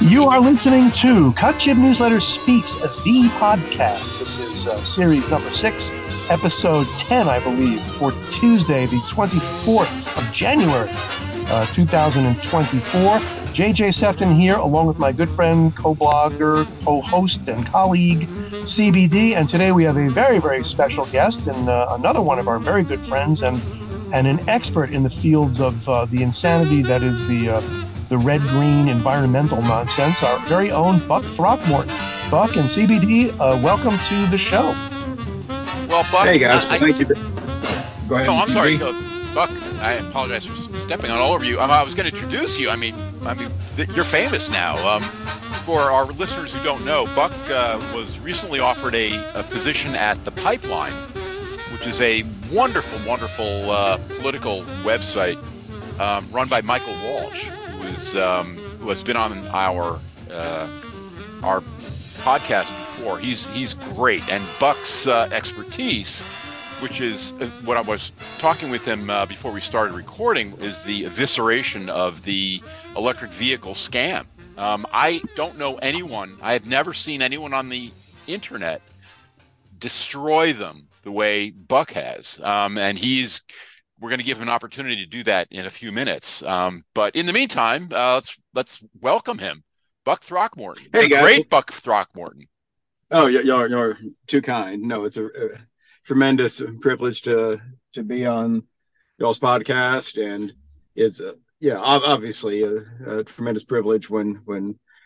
You are listening to Cut Jib Newsletter Speaks, the podcast. This is series number 6, episode 10, I believe, for Tuesday, the 24th of January, 2024. J.J. Sefton here, along with my good friend, co-blogger, co-host, and colleague, CBD. And today we have a very, very special guest and another one of our very good friends and an expert in the fields of the insanity that is the red-green environmental nonsense, our very own Buck Throckmorton. Buck and CBD, welcome to the show. Well, Buck... Hey, guys. Thank you. Go ahead. No, I'm CBD. Sorry. Buck, I apologize for stepping on all over you. I was going to introduce you. I mean, you're famous now. For our listeners who don't know, Buck was recently offered a position at The Pipeline, which is a wonderful, wonderful political website run by Michael Walsh, who has been on our podcast before. He's great, and Buck's expertise, which is what I was talking with him before we started recording, is the evisceration of the electric vehicle scam. I don't know anyone. I have never seen anyone on the internet destroy them the way Buck has, and he's. We're going to give him an opportunity to do that in a few minutes. But in the meantime, let's welcome him, Buck Throckmorton. Hey, guys. Great Buck Throckmorton. Oh, you're too kind. No, it's a tremendous privilege to be on y'all's podcast. And it's, obviously a tremendous privilege when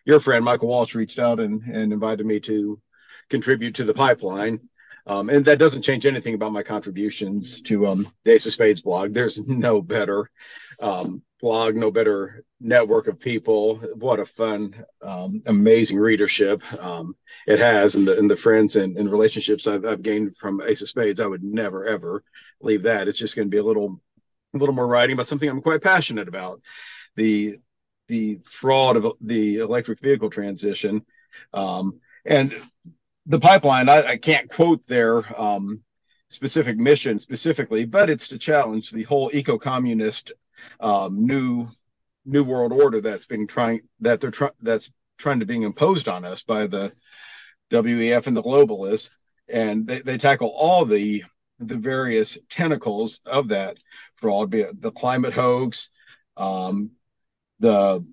your friend Michael Walsh reached out and invited me to contribute to The Pipeline. And that doesn't change anything about my contributions to the Ace of Spades blog. There's no better blog, no better network of people. What a fun, amazing readership it has, and the friends and relationships I've gained from Ace of Spades. I would never ever leave that. It's just going to be a little more writing about something I'm quite passionate about, the fraud of the electric vehicle transition, and. The Pipeline, I can't quote their specific mission specifically, but it's to challenge the whole eco-communist new world order that's trying to being imposed on us by the WEF and the globalists, and they tackle all the various tentacles of that fraud, be it the climate hoax, the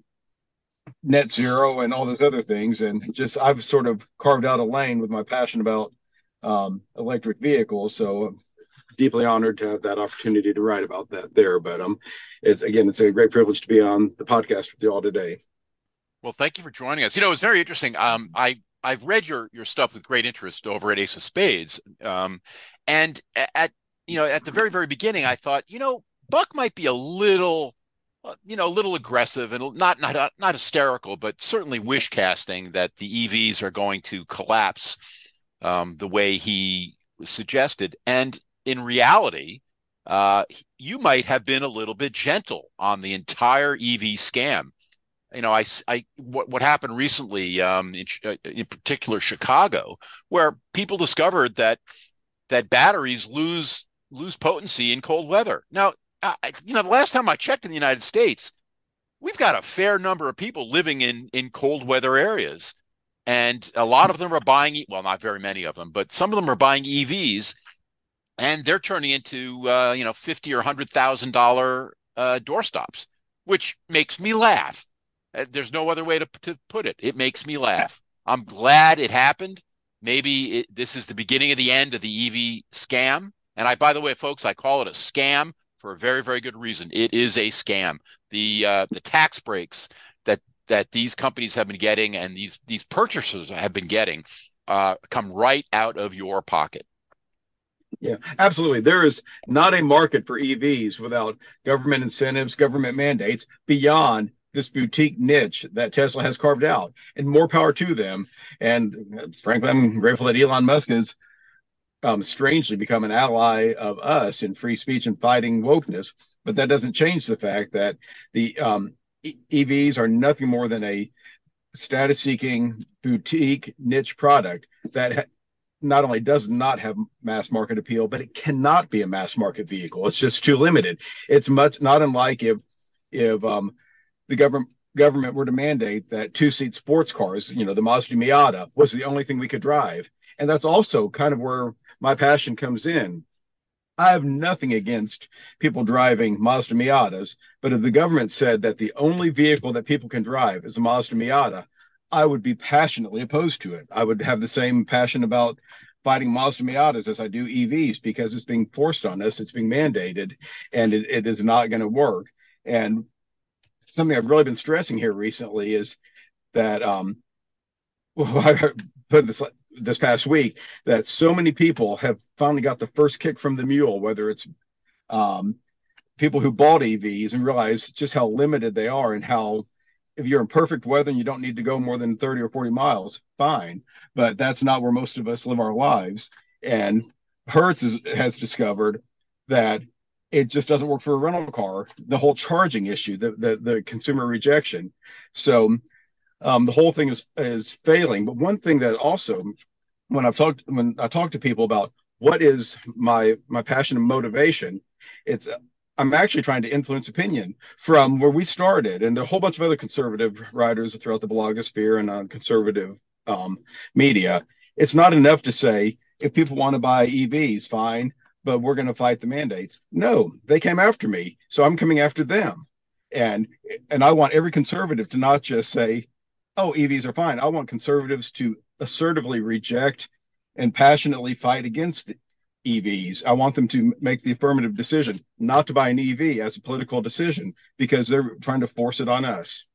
net zero and all those other things. And just I've sort of carved out a lane with my passion about electric vehicles, so I'm deeply honored to have that opportunity to write about that there. But it's a great privilege to be on the podcast with you all today. Well, thank you for joining us. It's very interesting. I've read your stuff with great interest over at Ace of Spades, and at the very, very beginning I thought Buck might be a little aggressive and not hysterical, but certainly wish casting that the EVs are going to collapse the way he suggested. And in reality, you might have been a little bit gentle on the entire EV scam. What happened recently in particular Chicago, where people discovered that batteries lose potency in cold weather. Now, the last time I checked in the United States, we've got a fair number of people living in cold weather areas, and a lot of them are buying. Well, not very many of them, but some of them are buying EVs, and they're turning into $50,000 or $100,000 doorstops, which makes me laugh. There's no other way to put it. It makes me laugh. I'm glad it happened. Maybe this is the beginning of the end of the EV scam. And by the way, folks, I call it a scam. For a very, very good reason. It is a scam. The tax breaks that these companies have been getting and these purchasers have been getting come right out of your pocket. Yeah, absolutely. There is not a market for EVs without government incentives, government mandates beyond this boutique niche that Tesla has carved out, and more power to them. And frankly, I'm grateful that Elon Musk is strangely become an ally of us in free speech and fighting wokeness, but that doesn't change the fact that the EVs are nothing more than a status-seeking, boutique, niche product that not only does not have mass market appeal, but it cannot be a mass market vehicle. It's just too limited. It's much not unlike if the government were to mandate that two-seat sports cars, you know, the Mazda Miata was the only thing we could drive. And that's also kind of where my passion comes in. I have nothing against people driving Mazda Miatas, but if the government said that the only vehicle that people can drive is a Mazda Miata, I would be passionately opposed to it. I would have the same passion about fighting Mazda Miatas as I do EVs, because it's being forced on us, it's being mandated, and it is not going to work. And something I've really been stressing here recently is that I put this past week that so many people have finally got the first kick from the mule, whether it's people who bought EVs and realized just how limited they are, and how if you're in perfect weather and you don't need to go more than 30 or 40 miles, fine. But that's not where most of us live our lives. And Hertz has discovered that it just doesn't work for a rental car, the whole charging issue, the consumer rejection. So the whole thing is failing. But one thing that also, when I talk to people about what is my passion and motivation, it's I'm actually trying to influence opinion from where we started. And there are a whole bunch of other conservative writers throughout the blogosphere and on conservative media. It's not enough to say, if people want to buy EVs, fine, but we're going to fight the mandates. No, they came after me, so I'm coming after them. And I want every conservative to not just say, oh, EVs are fine. I want conservatives to assertively reject and passionately fight against EVs. I want them to make the affirmative decision not to buy an EV as a political decision, because they're trying to force it on us.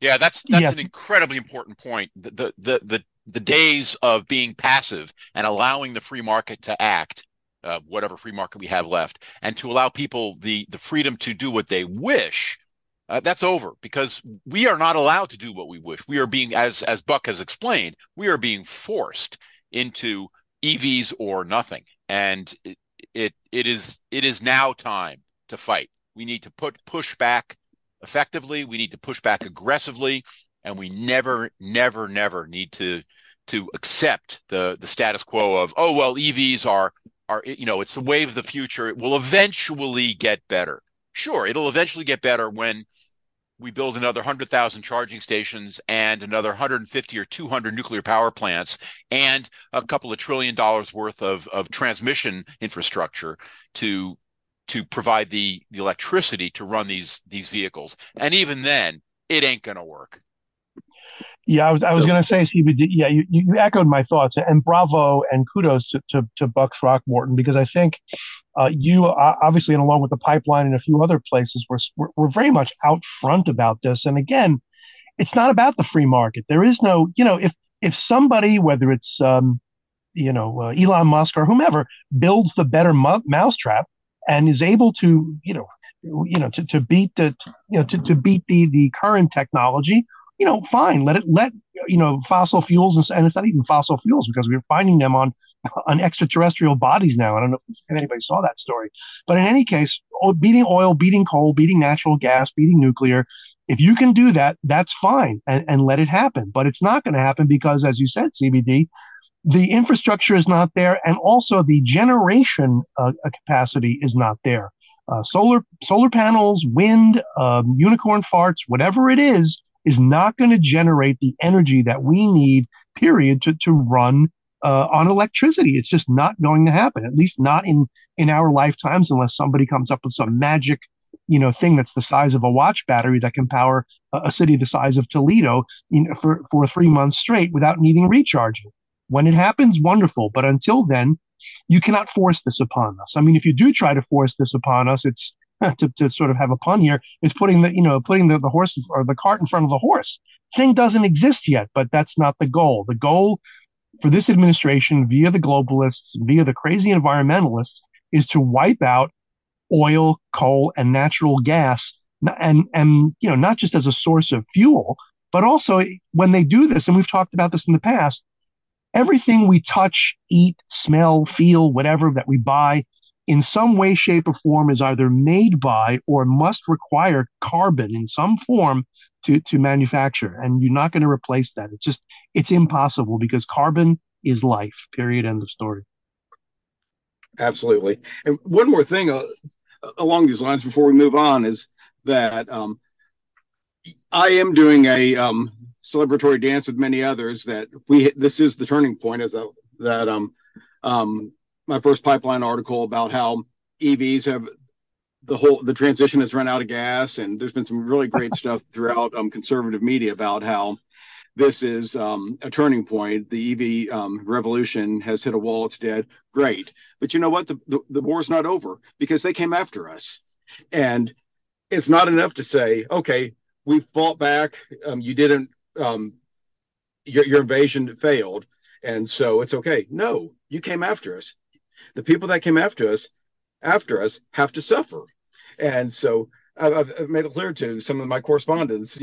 Yeah, that's an incredibly important point. The days of being passive and allowing the free market to act, whatever free market we have left, and to allow people the freedom to do what they wish, that's over, because we are not allowed to do what we wish. We are being, as Buck has explained, we are being forced into EVs or nothing. And it is now time to fight. We need to push back effectively. We need to push back aggressively, and we never need to accept the status quo of, oh, well, EVs are, you know, it's the wave of the future. It will eventually get better. Sure, it'll eventually get better when we build another 100,000 charging stations and another 150 or 200 nuclear power plants and a couple of $1 trillion worth of transmission infrastructure to provide the electricity to run these vehicles. And even then, it ain't going to work. Yeah, I was going to say CBD. Yeah, you echoed my thoughts, and bravo and kudos to Buck Throckmorton, because I think you obviously, and along with the Pipeline and a few other places, we're very much out front about this. And again, it's not about the free market. There is no, you know, if somebody, whether it's Elon Musk or whomever, builds the better mousetrap and is able to to beat the current technology, you know, fine, let fossil fuels, and it's not even fossil fuels, because we're finding them on extraterrestrial bodies now. I don't know if anybody saw that story, but in any case, beating oil, beating coal, beating natural gas, beating nuclear, if you can do that, that's fine, and let it happen. But it's not going to happen because, as you said, CBD, the infrastructure is not there, and also the generation capacity is not there. Solar panels, wind, unicorn farts, whatever it is not going to generate the energy that we need, period, to run on electricity. It's just not going to happen, at least not in our lifetimes, unless somebody comes up with some magic, thing that's the size of a watch battery that can power a city the size of Toledo for 3 months straight without needing recharging. When it happens, wonderful. But until then, you cannot force this upon us. I mean, if you do try to force this upon us, it's to sort of have a pun here, is putting the horse or the cart in front of the horse. Thing doesn't exist yet, but that's not the goal. The goal for this administration, via the globalists, via the crazy environmentalists, is to wipe out oil, coal, and natural gas, and not just as a source of fuel, but also when they do this, and we've talked about this in the past, everything we touch, eat, smell, feel, whatever that we buy in some way, shape, or form is either made by or must require carbon in some form to manufacture. And you're not going to replace that. It's just, it's impossible because carbon is life, period, end of story. Absolutely. And one more thing along these lines before we move on is that I am doing a celebratory dance with many others that this is the turning point, is that my first Pipeline article about how EVs have the transition has run out of gas. And there's been some really great stuff throughout conservative media about how this is a turning point. The EV revolution has hit a wall. It's dead. Great. But you know what? The war's not over because they came after us. And it's not enough to say, okay, we fought back. You didn't, your invasion failed. And so it's okay. No, you came after us. The people that came after us have to suffer. And so I've made it clear to some of my correspondents,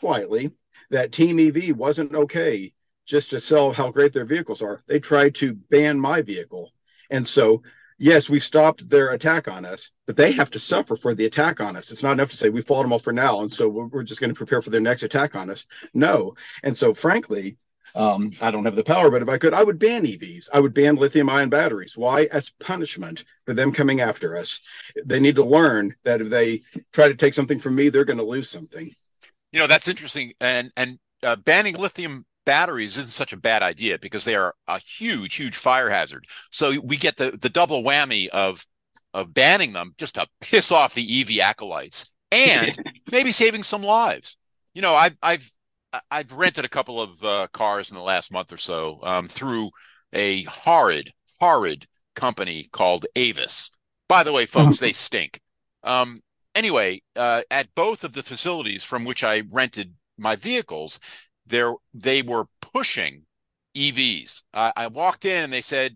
politely, that Team EV wasn't okay just to sell how great their vehicles are. They tried to ban my vehicle. And so, yes, we stopped their attack on us, but they have to suffer for the attack on us. It's not enough to say we fought them off for now, and so we're just going to prepare for their next attack on us. No. And so, frankly, I don't have the power, but if I could, I would ban EVs. I would ban lithium-ion batteries. Why? As punishment for them coming after us. They need to learn that if they try to take something from me, they're going to lose something. That's interesting. And banning lithium batteries isn't such a bad idea because they are a huge, huge fire hazard. So we get the double whammy of banning them just to piss off the EV acolytes and maybe saving some lives. I've rented a couple of cars in the last month or so through a horrid company called Avis. By the way, folks, they stink. Anyway, at both of the facilities from which I rented my vehicles, they were pushing EVs. I walked in and they said,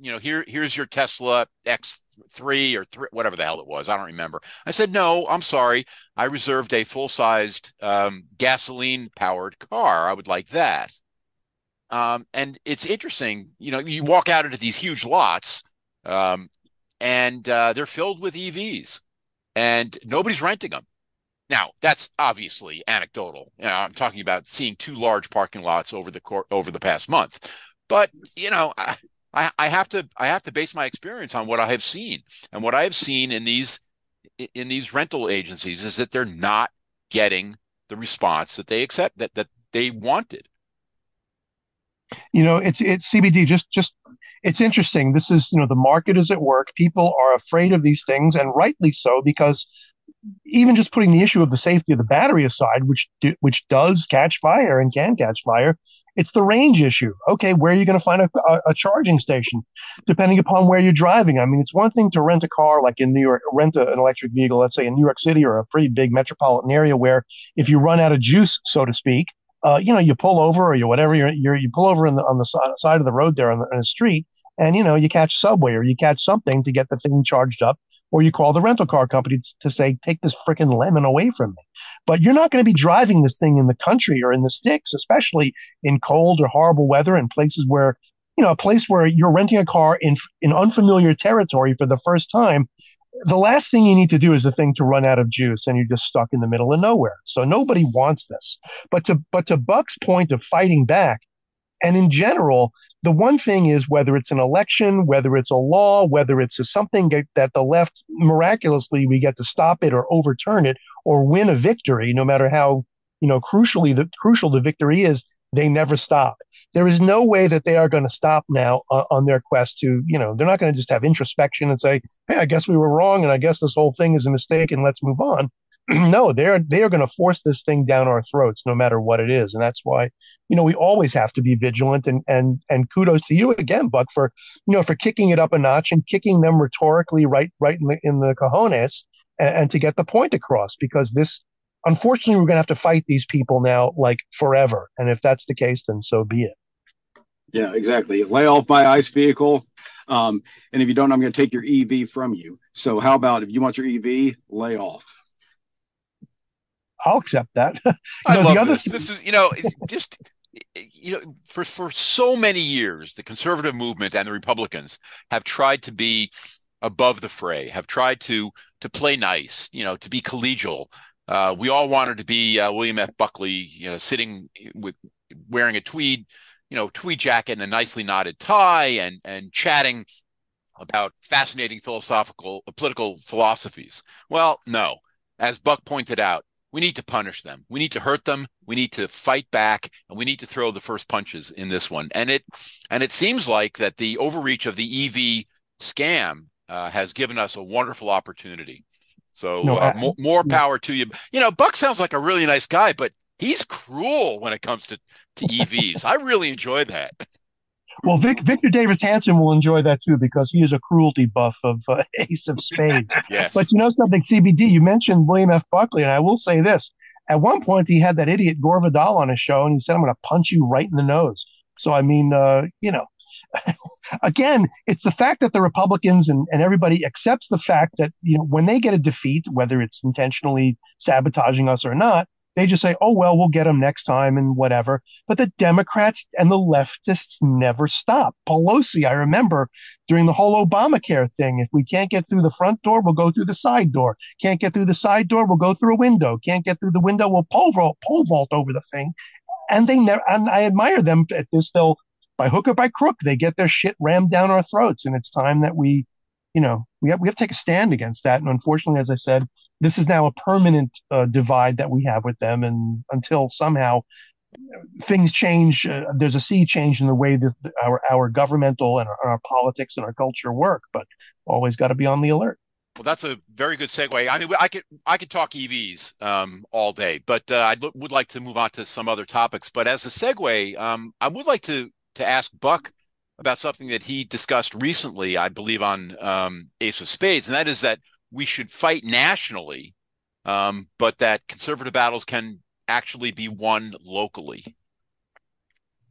here's your Tesla X3 or whatever the hell it was. I don't remember. I said, no, I'm sorry. I reserved a full-sized gasoline-powered car. I would like that. And it's interesting. You walk out into these huge lots, and they're filled with EVs, and nobody's renting them. Now, that's obviously anecdotal. I'm talking about seeing two large parking lots over the past month. But, I have to base my experience on what I have seen. And what I have seen in these rental agencies is that they're not getting the response that they accept that they wanted. It's CBD. Just it's interesting. This is, the market is at work. People are afraid of these things, and rightly so, because even just putting the issue of the safety of the battery aside, which does catch fire and can catch fire, it's the range issue. Okay, where are you going to find a charging station, depending upon where you're driving? I mean, it's one thing to rent a car like in New York, rent an electric vehicle, let's say in New York City or a pretty big metropolitan area, where if you run out of juice, so to speak, you pull over or you pull over on the side of the road there on the street, and you catch Subway or you catch something to get the thing charged up. Or you call the rental car company to say, take this freaking lemon away from me. But you're not going to be driving this thing in the country or in the sticks, especially in cold or horrible weather and places where, a place where you're renting a car in unfamiliar territory for the first time. The last thing you need to do is the thing to run out of juice, and you're just stuck in the middle of nowhere. So nobody wants this. But to Buck's point of fighting back, and in general, the one thing is, whether it's an election, whether it's a law, whether it's something that the left miraculously we get to stop it or overturn it or win a victory, no matter how crucial the victory is, they never stop. There is no way that they are going to stop now on their quest to, they're not going to just have introspection and say, hey, I guess we were wrong, and I guess this whole thing is a mistake, and let's move on. No, they are going to force this thing down our throats, no matter what it is. And that's why, we always have to be vigilant. And kudos to you again, Buck, for, for kicking it up a notch and kicking them rhetorically right in the cojones and to get the point across, because this, unfortunately, we're going to have to fight these people now, like forever. And if that's the case, then so be it. Yeah, exactly. Lay off my ICE vehicle. And if you don't, I'm going to take your EV from you. So how about if you want your EV, lay off? I'll accept that. I love the other this. This is, for so many years, the conservative movement and the Republicans have tried to be above the fray, have tried to play nice, you know, to be collegial. We all wanted to be William F. Buckley, you know, sitting with wearing a tweed, you know, tweed jacket and a nicely knotted tie, and chatting about fascinating philosophical, political philosophies. Well, no, as Buck pointed out, we need to punish them. We need to hurt them. We need to fight back, and we need to throw the first punches in this one. And it seems like that the overreach of the EV scam has given us a wonderful opportunity. So more power to you. You know, Buck sounds like a really nice guy, but he's cruel when it comes to EVs. I really enjoy that. Well, Victor Davis Hanson will enjoy that, too, because he is a cruelty buff of Ace of Spades. Yes. But you know something, CBD, you mentioned William F. Buckley, and I will say this. At one point, he had that idiot Gore Vidal on his show, and he said, I'm going to punch you right in the nose. So, I mean, you know, again, it's the fact that the Republicans and everybody accepts the fact that, you know, when they get a defeat, whether it's intentionally sabotaging us or not, they just say, oh, well, we'll get them next time and whatever. But the Democrats and the leftists never stop. Pelosi, I remember during the whole Obamacare thing, if we can't get through the front door, we'll go through the side door. Can't get through the side door, we'll go through a window. Can't get through the window, we'll pole vault over the thing. And they never. And I admire them at this. They'll, by hook or by crook, they get their shit rammed down our throats. And it's time that we, you know, we have to take a stand against that. And unfortunately, as I said, this is now a permanent divide that we have with them. And until somehow things change, there's a sea change in the way that our governmental and our politics and our culture work. But always got to be on the alert. Well, that's a very good segue. I mean, I could talk EVs all day, but I would like to move on to some other topics. But as a segue, I would like to ask Buck about something that he discussed recently, I believe, on Ace of Spades, and that is that we should fight nationally, but that conservative battles can actually be won locally.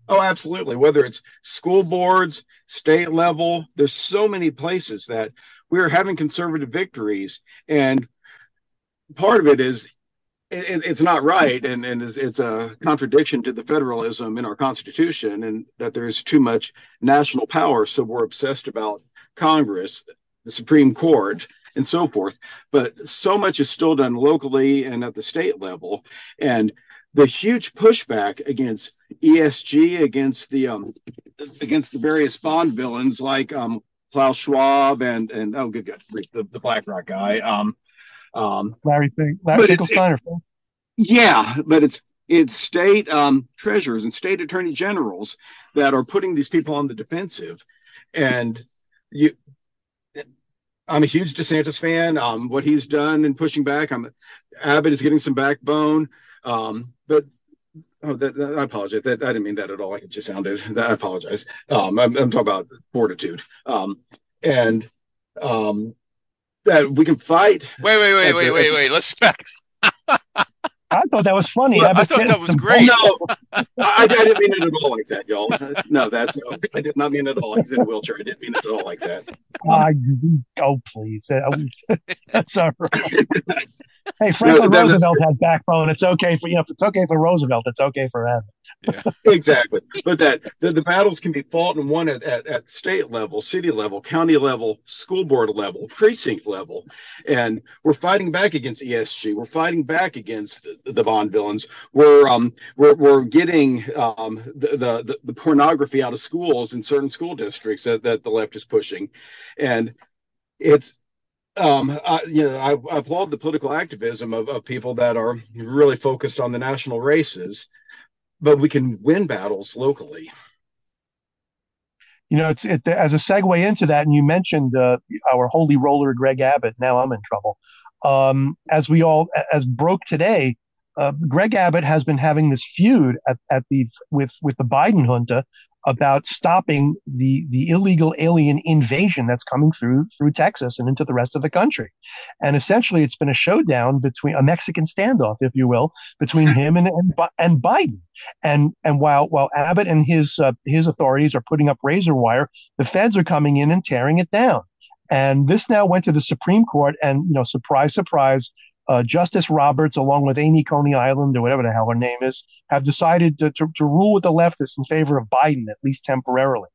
Oh, absolutely. Whether it's school boards, state level, there's so many places that we are having conservative victories. And part of it is it's not right. And it's a contradiction to the federalism in our Constitution, and that there is too much national power. So we're obsessed about Congress, the Supreme Court, and so forth. But so much is still done locally and at the state level. And the huge pushback against ESG, against the various bond villains like Klaus Schwab and the BlackRock guy, Larry Finkelsteiner. Yeah, but it's state treasurers and state attorney generals that are putting these people on the defensive. And I'm a huge DeSantis fan. What he's done and pushing back, Abbott is getting some backbone. I apologize. I didn't mean that at all. It just sounded. I apologize. I'm talking about fortitude. That we can fight. Wait. Let's back. I thought that was funny. Well, I thought that was great. Oh, no, I didn't mean it at all like that, y'all. No, I did not mean it at all. He's in a wheelchair. I didn't mean it at all like that. Go, please. That's all right. Hey, Franklin Roosevelt had backbone. It's okay for if it's okay for Roosevelt, it's okay for Abbott. Yeah. Exactly. But that the battles can be fought and won at state level, city level, county level, school board level, precinct level. And we're fighting back against ESG. We're fighting back against the bond villains. We're getting the pornography out of schools in certain school districts that the left is pushing. And it's I applaud the political activism of people that are really focused on the national races, but we can win battles locally. You know, as a segue into that, and you mentioned our holy roller, Greg Abbott. Now I'm in trouble. As broke today, Greg Abbott has been having this feud with the Biden junta about stopping the illegal alien invasion that's coming through Texas and into the rest of the country. And essentially, it's been a showdown between a Mexican standoff, if you will, between him and Biden. And while Abbott and his authorities are putting up razor wire, the feds are coming in and tearing it down. And this now went to the Supreme Court, and, you know, surprise, surprise, Justice Roberts, along with Amy Coney Island or whatever the hell her name is, have decided to rule with the leftists in favor of Biden, at least temporarily.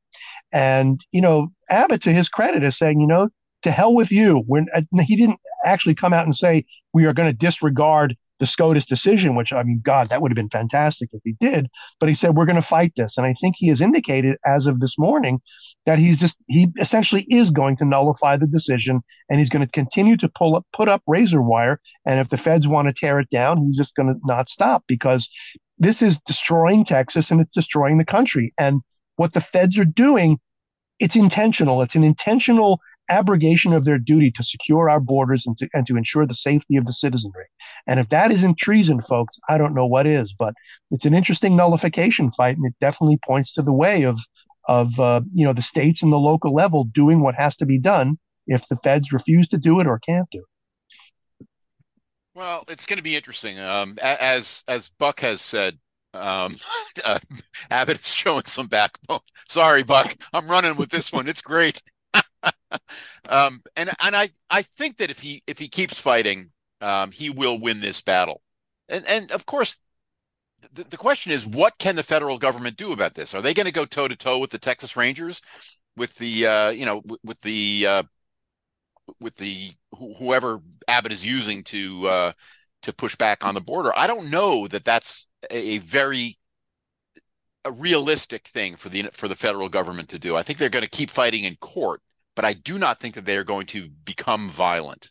And, you know, Abbott, to his credit, is saying, you know, to hell with you. When he didn't actually come out and say, we are going to disregard the SCOTUS decision, which, I mean, God, that would have been fantastic if he did. But he said, we're going to fight this. And I think he has indicated as of this morning that he essentially is going to nullify the decision, and he's going to continue to put up razor wire. And if the feds want to tear it down, he's just going to not stop, because this is destroying Texas and it's destroying the country. And what the feds are doing, it's intentional. It's an intentional abrogation of their duty to secure our borders and to ensure the safety of the citizenry. And if that isn't treason, folks, I don't know what is. But it's an interesting nullification fight, and it definitely points to the way of the states and the local level doing what has to be done if the feds refuse to do it or can't do it. Well, it's going to be interesting. As Buck has said, Abbott is showing some backbone. Sorry, Buck, I'm running with this one. It's great. And I think that if he keeps fighting, he will win this battle. And of course, the question is, what can the federal government do about this? Are they going to go toe to toe with the Texas Rangers, with whoever Abbott is using to push back on the border? I don't know that that's a realistic thing for the federal government to do. I think they're going to keep fighting in court, but I do not think that they are going to become violent.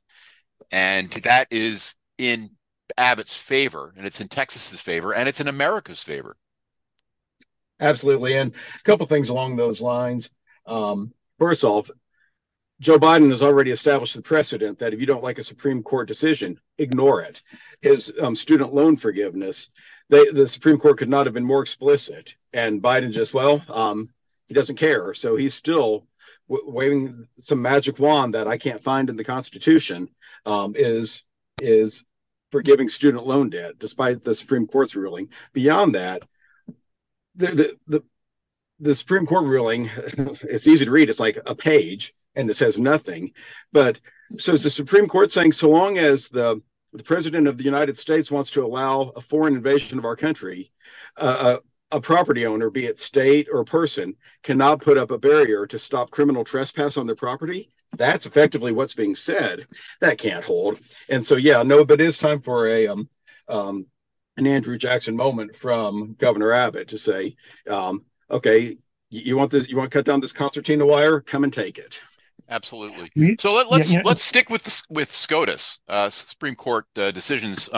And that is in Abbott's favor, and it's in Texas's favor, and it's in America's favor. Absolutely. And a couple of things along those lines. First off, Joe Biden has already established the precedent that if you don't like a Supreme Court decision, ignore it. His student loan forgiveness, the Supreme Court could not have been more explicit. And Biden just, he doesn't care. So he's still waving some magic wand that I can't find in the Constitution, is forgiving student loan debt, despite the Supreme Court's ruling. Beyond that, the Supreme Court ruling, it's easy to read. It's like a page, and it says nothing. But so is the Supreme Court saying, so long as the president of the United States wants to allow a foreign invasion of our country, a property owner, be it state or person, cannot put up a barrier to stop criminal trespass on their property? That's effectively what's being said. That can't hold. And so, but it is time for an Andrew Jackson moment from Governor Abbott to say, okay, you want this? You want to cut down this concertina wire? Come and take it. Absolutely. So let's stick with SCOTUS, Supreme Court decisions.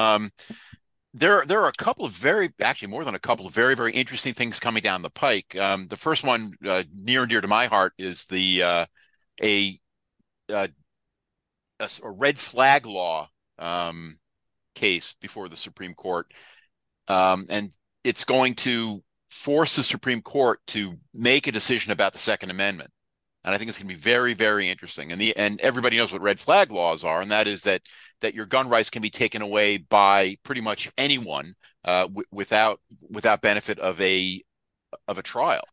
There are a couple of very, very interesting things coming down the pike. The first one, near and dear to my heart, is the a red flag law case before the Supreme Court, and it's going to force the Supreme Court to make a decision about the Second Amendment. And I think it's going to be very, very interesting. And everybody knows what red flag laws are, and that is that your gun rights can be taken away by pretty much anyone without benefit of a trial.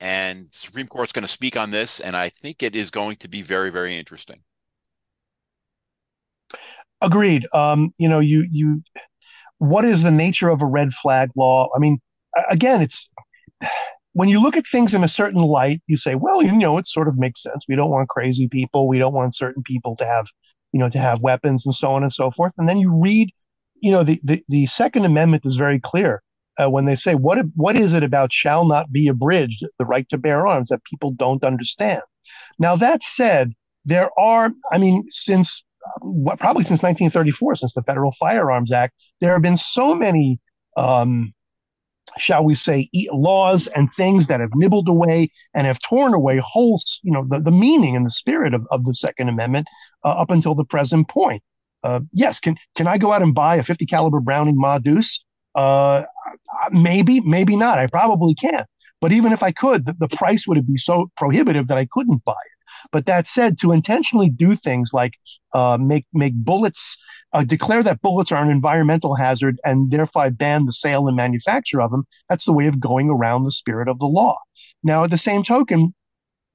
And the Supreme Court's going to speak on this, and I think it is going to be very, very interesting. Agreed. What is the nature of a red flag law? I mean, again, it's. When you look at things in a certain light, you say, well, it sort of makes sense. We don't want crazy people. We don't want certain people to have, to have weapons and so on and so forth. And then you read, the Second Amendment is very clear when they say, what is it about shall not be abridged, the right to bear arms, that people don't understand? Now, that said, there are, probably since 1934, since the Federal Firearms Act, there have been so many shall we say, laws and things that have nibbled away and have torn away whole, the meaning and the spirit of the Second Amendment up until the present point. Yes, can I go out and buy a 50 caliber Browning Modus? Maybe not. I probably can't. But even if I could, the price would be so prohibitive that I couldn't buy it. But that said, to intentionally do things like make bullets, declare that bullets are an environmental hazard and therefore ban the sale and manufacture of them, that's the way of going around the spirit of the law. Now, at the same token,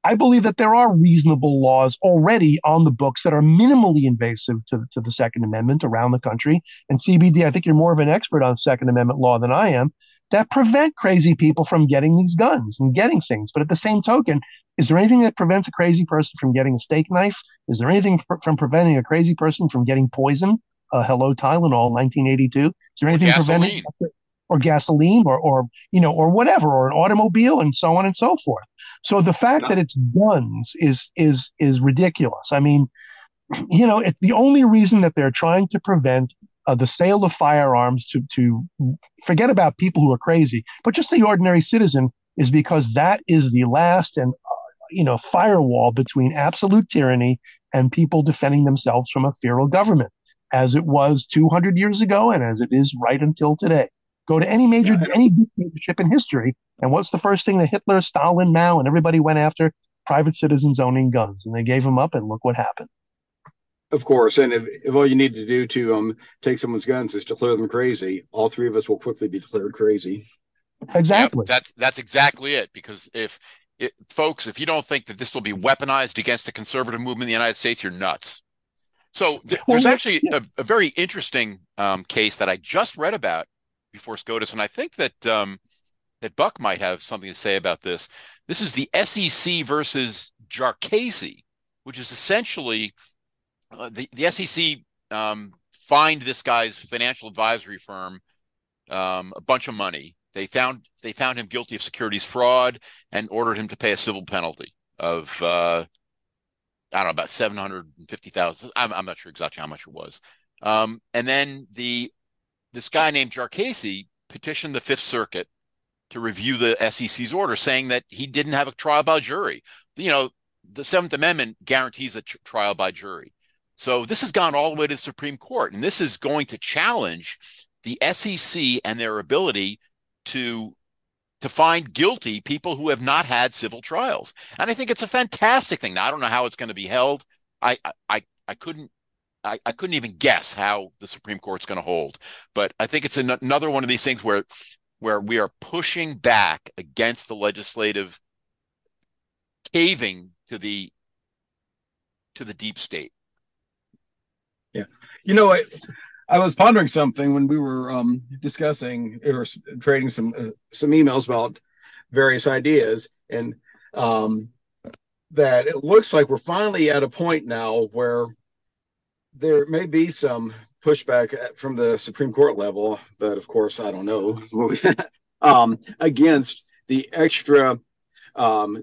I believe that there are reasonable laws already on the books that are minimally invasive to the Second Amendment around the country. And CBD, I think you're more of an expert on Second Amendment law than I am. that prevent crazy people from getting these guns and getting things. But at the same token, is there anything that prevents a crazy person from getting a steak knife? Is there anything from preventing a crazy person from getting poison? Hello, Tylenol, 1982. Is there anything preventing or gasoline or whatever, or an automobile, and so on and so forth? So the fact that it's guns is ridiculous. I mean, it's the only reason that they're trying to prevent the sale of firearms to forget about people who are crazy, but just the ordinary citizen, is because that is the last and firewall between absolute tyranny and people defending themselves from a feral government, as it was 200 years ago and as it is right until today. Go to any dictatorship in history, and what's the first thing that Hitler, Stalin, Mao, and everybody went after? Private citizens owning guns, and they gave them up, and look what happened. Of course, and if all you need to do to take someone's guns is declare them crazy, all three of us will quickly be declared crazy. Exactly. Yeah, that's exactly it. Because if you don't think that this will be weaponized against the conservative movement in the United States, you're nuts. So there's actually a very interesting case that I just read about before SCOTUS, and I think that that Buck might have something to say about this. This is the SEC versus Jarkesy, which is essentially the SEC fined this guy's financial advisory firm a bunch of money. They found him guilty of securities fraud and ordered him to pay a civil penalty of about $750,000. I'm not sure exactly how much it was. And then this guy named Jarkesy petitioned the Fifth Circuit to review the SEC's order, saying that he didn't have a trial by jury. The Seventh Amendment guarantees a trial by jury. So this has gone all the way to the Supreme Court, and this is going to challenge the SEC and their ability to find guilty people who have not had civil trials. And I think it's a fantastic thing. Now, I don't know how it's going to be held. I couldn't even guess how the Supreme Court's going to hold. But I think it's another one of these things where we are pushing back against the legislative caving to the deep state. Yeah. I was pondering something when we were discussing or trading some emails about various ideas, and that it looks like we're finally at a point now where there may be some pushback from the Supreme Court level, but of course, I don't know, against the extra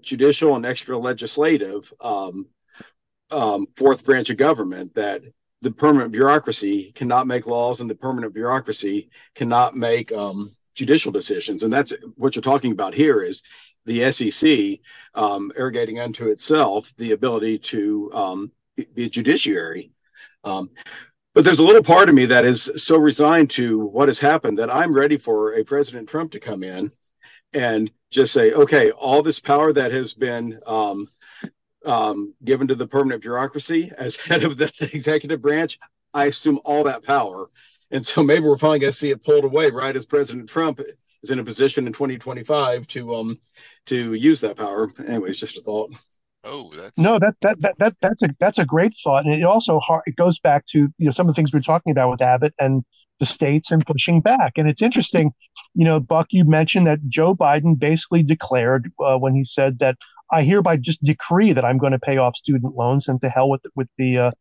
judicial and extra legislative fourth branch of government, that the permanent bureaucracy cannot make laws and the permanent bureaucracy cannot make judicial decisions. And that's what you're talking about here, is the SEC arrogating unto itself the ability to be a judiciary. But there's a little part of me that is so resigned to what has happened that I'm ready for a President Trump to come in and just say, okay, all this power that has been given to the permanent bureaucracy as head of the executive branch, I assume all that power. And so maybe we're finally going to see it pulled away right as President Trump is in a position in 2025 to use that power. Anyways, just a thought. Oh, that's a great thought, and it also goes back to some of the things we were talking about with Abbott and the states and pushing back. And it's interesting, Buck, you mentioned that Joe Biden basically declared when he said that I hereby just decree that I'm going to pay off student loans, and to hell with the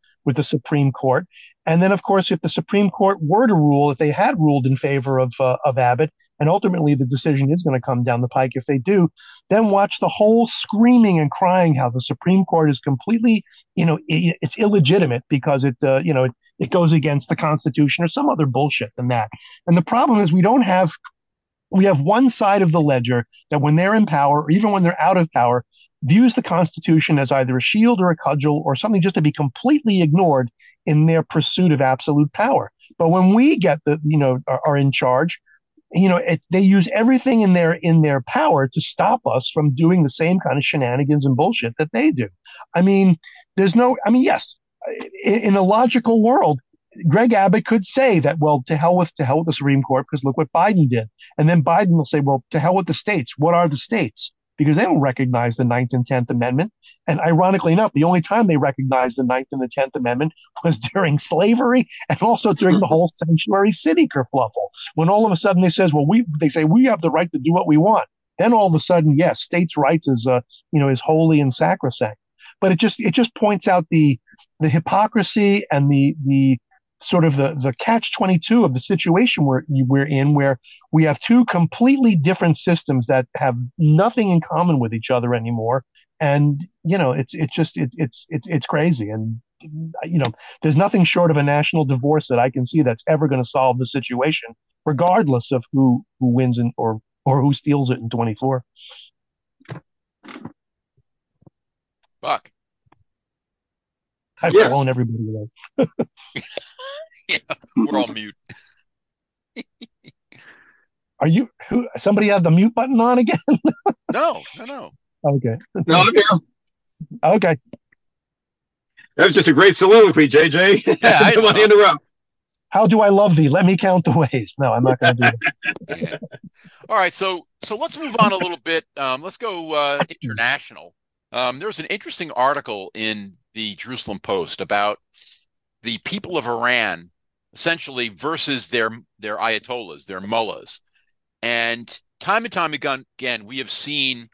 Supreme Court. And then, of course, if the Supreme Court were to rule, if they had ruled in favor of Abbott, and ultimately the decision is going to come down the pike if they do, then watch the whole screaming and crying how the Supreme Court is completely, it's illegitimate because it goes against the Constitution or some other bullshit than that. And the problem is we have one side of the ledger that when they're in power, or even when they're out of power, views the Constitution as either a shield or a cudgel or something just to be completely ignored in their pursuit of absolute power. But when we get are in charge, they use everything in their power to stop us from doing the same kind of shenanigans and bullshit that they do. Yes, in a logical world, Greg Abbott could say that, well, to hell with the Supreme Court, because look what Biden did. And then Biden will say, well, to hell with the states. What are the states? because they don't recognize the 9th and 10th Amendment. And ironically enough, the only time they recognized the 9th and the 10th Amendment was during slavery and also during the whole sanctuary city kerfluffle. When all of a sudden they say we have the right to do what we want. Then all of a sudden, yes, states' rights is holy and sacrosanct. But it just points out the hypocrisy and the sort of the catch-22 of the situation we're in, where we have two completely different systems that have nothing in common with each other anymore. And, it's crazy. And, there's nothing short of a national divorce that I can see that's ever going to solve the situation, regardless of who wins or who steals it in 24. Buck. I've blown everybody away. Yeah, we're all mute. Are you? Who? Somebody have the mute button on again? No. Okay. No, I'm here. Okay. That was just a great soliloquy, JJ. Yeah, I didn't want to interrupt. How do I love thee? Let me count the ways. No, I'm not going to do that. Yeah. All right, so let's move on a little bit. Let's go international. There's an interesting article in the Jerusalem Post about the people of Iran, essentially, versus their ayatollahs, their mullahs. And time again, we have seen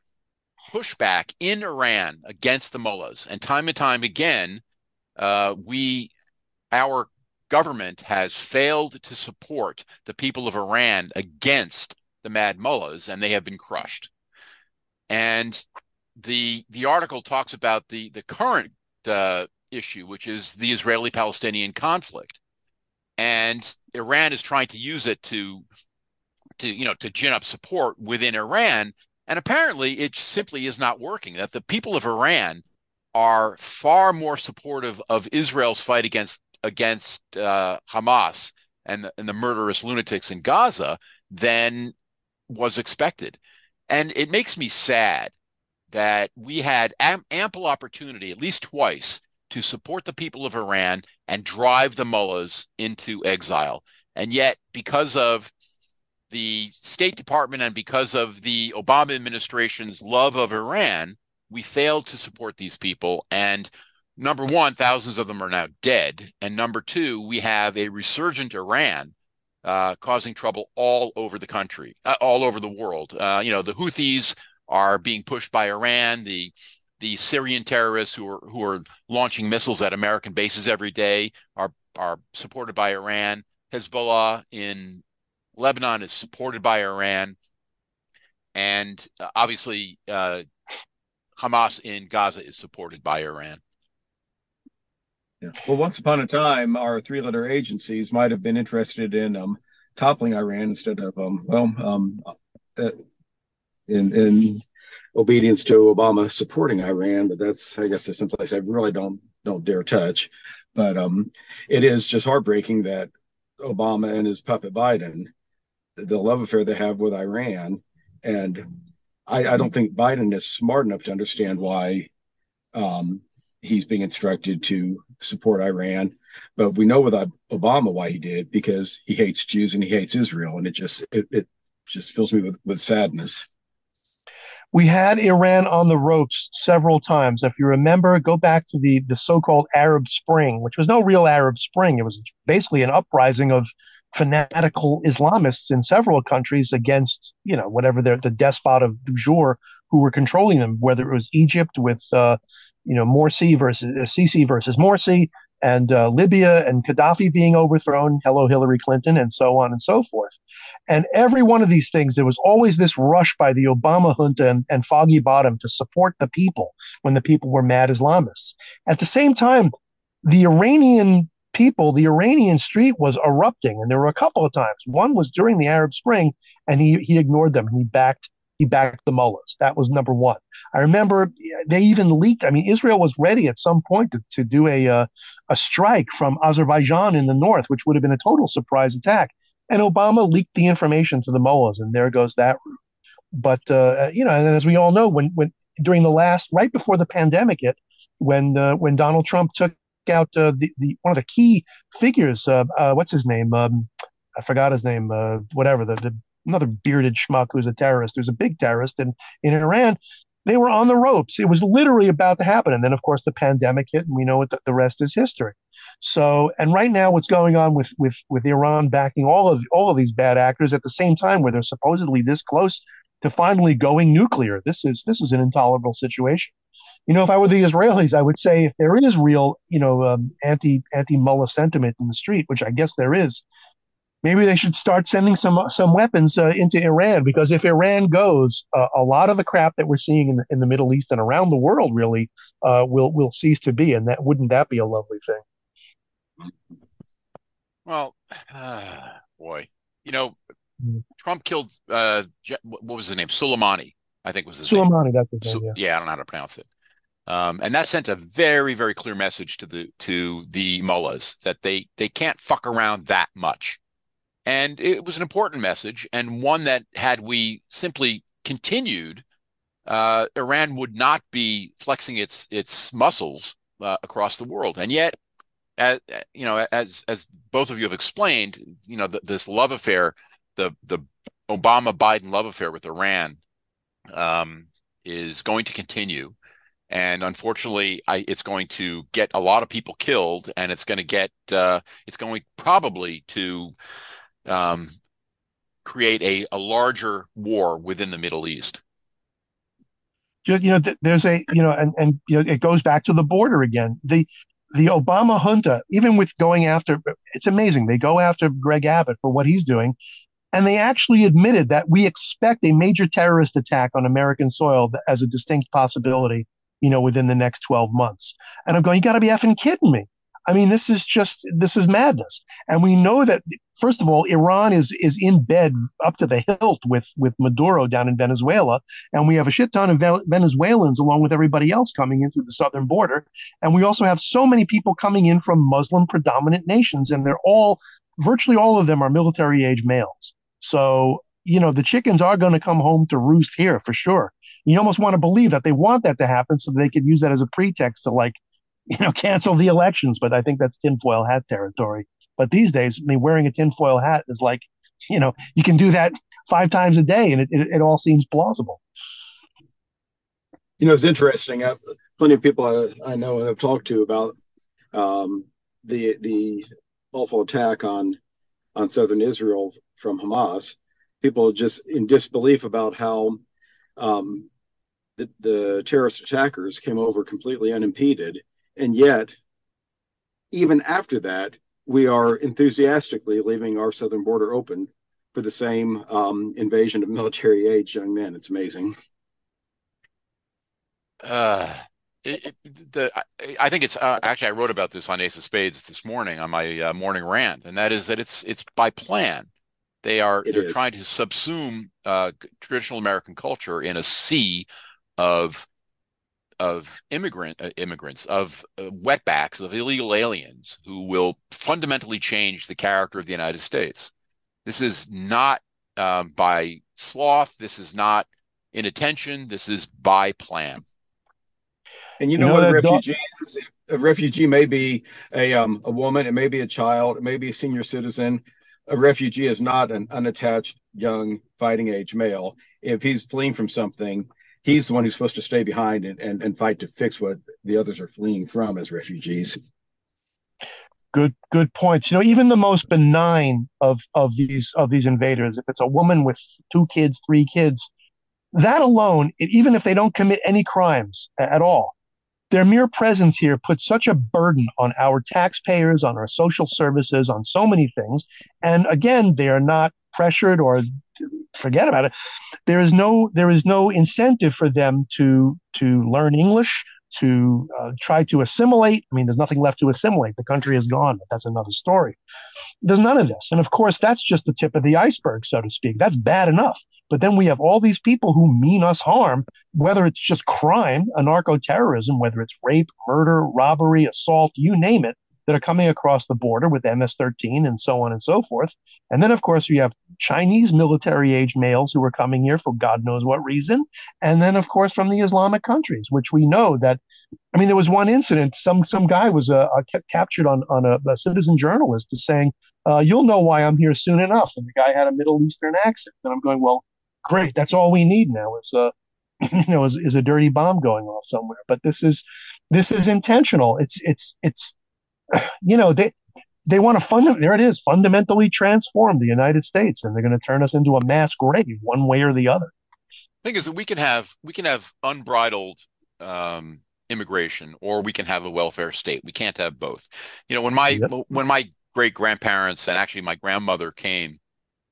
pushback in Iran against the mullahs. And time again, our government has failed to support the people of Iran against the mad mullahs, and they have been crushed. And the article talks about the current issue, which is the Israeli-Palestinian conflict, and Iran is trying to use it to gin up support within Iran, and apparently it simply is not working. That the people of Iran are far more supportive of Israel's fight against Hamas and the murderous lunatics in Gaza than was expected, and it makes me sad that we had ample opportunity, at least twice, to support the people of Iran and drive the mullahs into exile. And yet, because of the State Department and because of the Obama administration's love of Iran, we failed to support these people. And number one, thousands of them are now dead. And number two, we have a resurgent Iran causing trouble all over the country, all over the world. The Houthis are being pushed by Iran, the Syrian terrorists who are launching missiles at American bases every day are supported by Iran. Hezbollah in Lebanon is supported by Iran, and obviously Hamas in Gaza is supported by Iran. Yeah. Well, once upon a time, our three-letter agencies might have been interested in toppling Iran instead of in obedience to Obama supporting Iran, but that's, I guess, someplace I really don't dare touch. But it is just heartbreaking that Obama and his puppet Biden, the love affair they have with Iran, and I don't think Biden is smart enough to understand why he's being instructed to support Iran. But we know with Obama why he did, because he hates Jews and he hates Israel, and it just fills me with sadness. We had Iran on the ropes several times. If you remember, go back to the so-called Arab Spring, which was no real Arab Spring. It was basically an uprising of fanatical Islamists in several countries against, whatever the despot of du jour who were controlling them, whether it was Egypt with, Morsi versus Sisi versus Morsi, and Libya and Gaddafi being overthrown, hello Hillary Clinton, and so on and so forth. And every one of these things, there was always this rush by the Obama junta and Foggy Bottom to support the people when the people were mad Islamists. At the same time, the Iranian people, the Iranian street was erupting, and there were a couple of times. One was during the Arab Spring, and he ignored them. He backed the mullahs. That was number one. I remember they even leaked. I mean, Israel was ready at some point to do a strike from Azerbaijan in the north, which would have been a total surprise attack. And Obama leaked the information to the mullahs, and there goes that route. But and as we all know, when during the last, right before the pandemic hit, when Donald Trump took out the one of the key figures, I forgot his name, another bearded schmuck who's a terrorist, who's a big terrorist in Iran. They were on the ropes. It was literally about to happen. And then, of course, the pandemic hit, and we know what the rest is history. So, and right now what's going on with Iran backing all of these bad actors at the same time where they're supposedly this close to finally going nuclear. This is an intolerable situation. You know, if I were the Israelis, I would say if there is real, anti-Mullah sentiment in the street, which I guess there is, maybe they should start sending some weapons into Iran, because if Iran goes, a lot of the crap that we're seeing in the Middle East and around the world really will cease to be, and wouldn't that be a lovely thing? Well, boy, Trump killed what was his name? Soleimani, I think was his name. Soleimani, that's his name. Yeah, I don't know how to pronounce it. And that sent a very, very clear message to the mullahs that they can't fuck around that much. And it was an important message, and one that, had we simply continued, Iran would not be flexing its muscles across the world. And yet, as both of you have explained, this love affair, the Obama-Biden love affair with Iran, is going to continue. And unfortunately, it's going to get a lot of people killed, and it's going probably to create a larger war within the Middle East. It goes back to the border again. The Obama junta, even with going after, it's amazing. They go after Greg Abbott for what he's doing. And they actually admitted that we expect a major terrorist attack on American soil as a distinct possibility, within the next 12 months. And I'm going, you got to be effing kidding me. I mean, this is madness. And we know that, first of all, Iran is in bed up to the hilt with Maduro down in Venezuela. And we have a shit ton of Venezuelans along with everybody else coming in through the southern border. And we also have so many people coming in from Muslim predominant nations. And virtually all of them are military age males. So, the chickens are going to come home to roost here for sure. You almost want to believe that they want that to happen so they could use that as a pretext to cancel the elections. But I think that's tinfoil hat territory. But these days, I mean, wearing a tinfoil hat is you can do that 5 times a day, and it all seems plausible. It's interesting. Plenty of people I know and have talked to about the awful attack on southern Israel from Hamas. People are just in disbelief about how the terrorist attackers came over completely unimpeded. And yet, even after that, we are enthusiastically leaving our southern border open for the same invasion of military-aged young men. It's amazing. I think it's actually, I wrote about this on Ace of Spades this morning on my morning rant, and that is that it's by plan. They're trying to subsume traditional American culture in a sea of immigrants, of wetbacks, of illegal aliens who will fundamentally change the character of the United States. This is not by sloth. This is not inattention. This is by plan. And a refugee may be a woman, it may be a child, it may be a senior citizen. A refugee is not an unattached young fighting age male. If he's fleeing from something, he's the one who's supposed to stay behind and fight to fix what the others are fleeing from as refugees. Good points. Even the most benign of these invaders, if it's a woman with 2 kids, 3 kids, that alone, even if they don't commit any crimes at all, their mere presence here puts such a burden on our taxpayers, on our social services, on so many things. And again, they are not pressured or forget about it. There is no incentive for them to learn English, to try to assimilate. I mean, there's nothing left to assimilate. The country is gone, but that's another story. There's none of this. And of course, that's just the tip of the iceberg, so to speak. That's bad enough. But then we have all these people who mean us harm, whether it's just crime, anarcho-terrorism, whether it's rape, murder, robbery, assault, you name it, that are coming across the border with MS-13 and so on and so forth. And then, of course, we have Chinese military-age males who were coming here for God knows what reason, and then, of course, from the Islamic countries, which we know that, I mean, there was one incident, some guy was captured on a citizen journalist saying, you'll know why I'm here soon enough, and the guy had a Middle Eastern accent, and I'm going, well, great, that's all we need now is a dirty bomb going off somewhere. But this is intentional. It's they want to fundamentally transform the United States, and they're going to turn us into a mass grave one way or the other. The thing is that we can have unbridled immigration, or we can have a welfare state. We can't have both. You know, when my great grandparents and actually my grandmother came,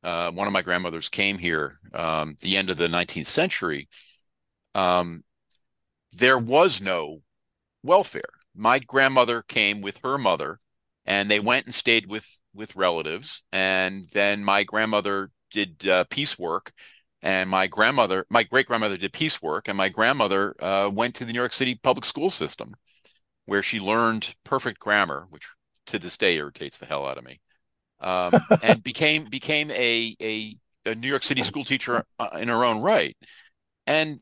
one of my grandmothers came here the end of the 19th century. There was no welfare. My grandmother came with her mother, and they went and stayed with relatives. And then my grandmother did piecework, and my great grandmother did piecework, and my grandmother went to the New York City public school system, where she learned perfect grammar, which to this day irritates the hell out of me, and became a New York City school teacher in her own right. And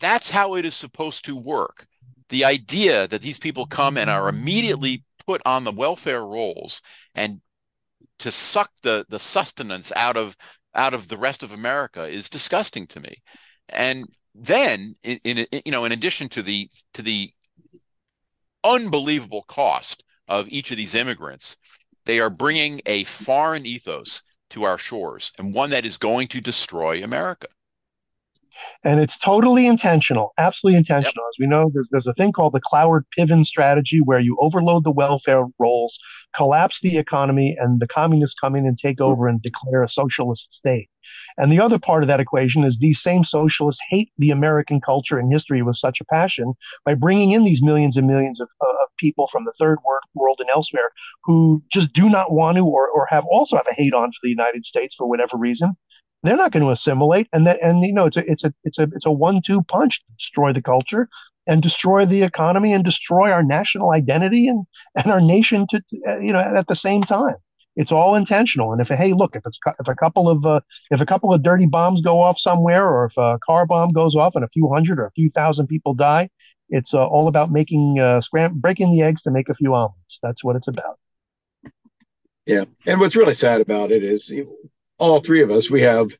that's how it is supposed to work. The idea that these people come and are immediately put on the welfare rolls and to suck the sustenance out of the rest of America is disgusting to me. And then, in addition to the unbelievable cost of each of these immigrants, they are bringing a foreign ethos to our shores, and one that is going to destroy America. And it's totally intentional, absolutely intentional. Yep. As we know, there's a thing called the Cloward-Piven strategy, where you overload the welfare rolls, collapse the economy, and the communists come in and take over and declare a socialist state. And the other part of that equation is these same socialists hate the American culture and history with such a passion by bringing in these millions and millions of people from the third world and elsewhere who just do not want to or also have a hate on for the United States for whatever reason. They're not going to assimilate, it's a 1-2 punch to destroy the culture and destroy the economy and destroy our national identity and our nation at the same time. It's all intentional. And if a couple of dirty bombs go off somewhere, or if a car bomb goes off and a few hundred or a few thousand people die, it's all about making breaking the eggs to make a few omelets. That's what it's about. Yeah, and what's really sad about it is, all three of us, we have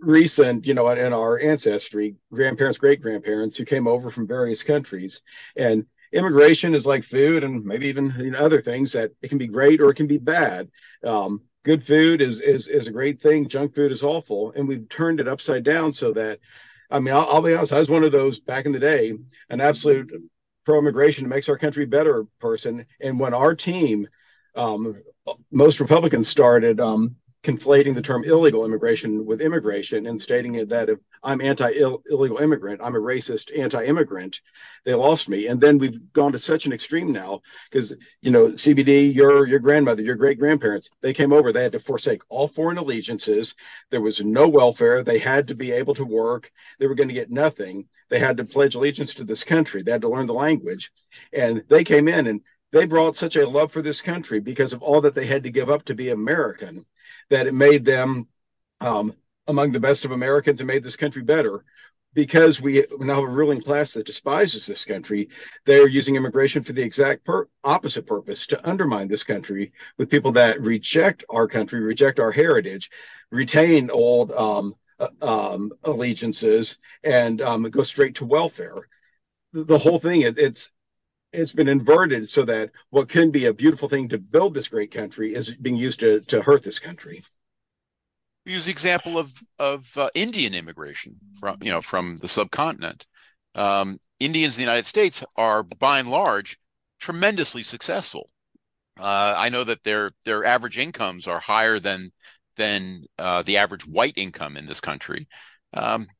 recent, in our ancestry, grandparents, great-grandparents who came over from various countries. And immigration is like food, and maybe even other things, that it can be great or it can be bad. Good food is a great thing. Junk food is awful. And we've turned it upside down so that, I'll be honest, I was one of those back in the day, an absolute pro-immigration makes our country better person. And when our team, most Republicans started conflating the term illegal immigration with immigration and stating that if I'm anti-illegal immigrant, I'm a racist anti-immigrant, they lost me. And then we've gone to such an extreme now because, CBD, your grandmother, your great-grandparents, they came over, they had to forsake all foreign allegiances. There was no welfare. They had to be able to work. They were going to get nothing. They had to pledge allegiance to this country. They had to learn the language. And they came in and they brought such a love for this country because of all that they had to give up to be American, that it made them among the best of Americans and made this country better. Because we now have a ruling class that despises this country, they are using immigration for the exact opposite purpose, to undermine this country with people that reject our country, reject our heritage, retain old allegiances, and go straight to welfare. The whole thing, it's been inverted so that what can be a beautiful thing to build this great country is being used to hurt this country. We use the example of Indian immigration from the subcontinent. Indians in the United States are, by and large, tremendously successful. I know that their average incomes are higher than the average white income in this country,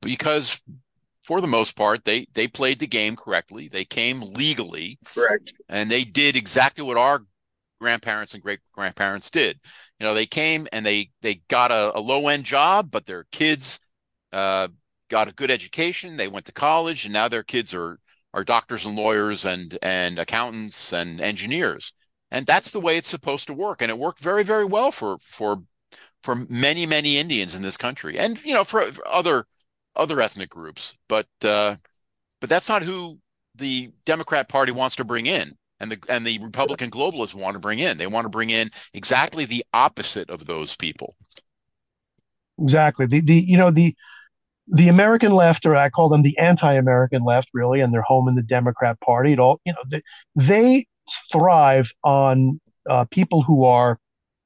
because for the most part, they played the game correctly. They came legally. Correct. And they did exactly what our grandparents and great-grandparents did. They came and they got a low-end job, but their kids got a good education. They went to college, and now their kids are doctors and lawyers and accountants and engineers. And that's the way it's supposed to work. And it worked very, very well for many, many Indians in this country, and, you know, for other ethnic groups. But that's not who the Democrat Party wants to bring in, and the Republican globalists want to bring in. They want to bring in exactly the opposite of those people. Exactly. The American left, or I call them the anti-American left, really, and they're home in the Democrat Party. It all, you know, they thrive on people who are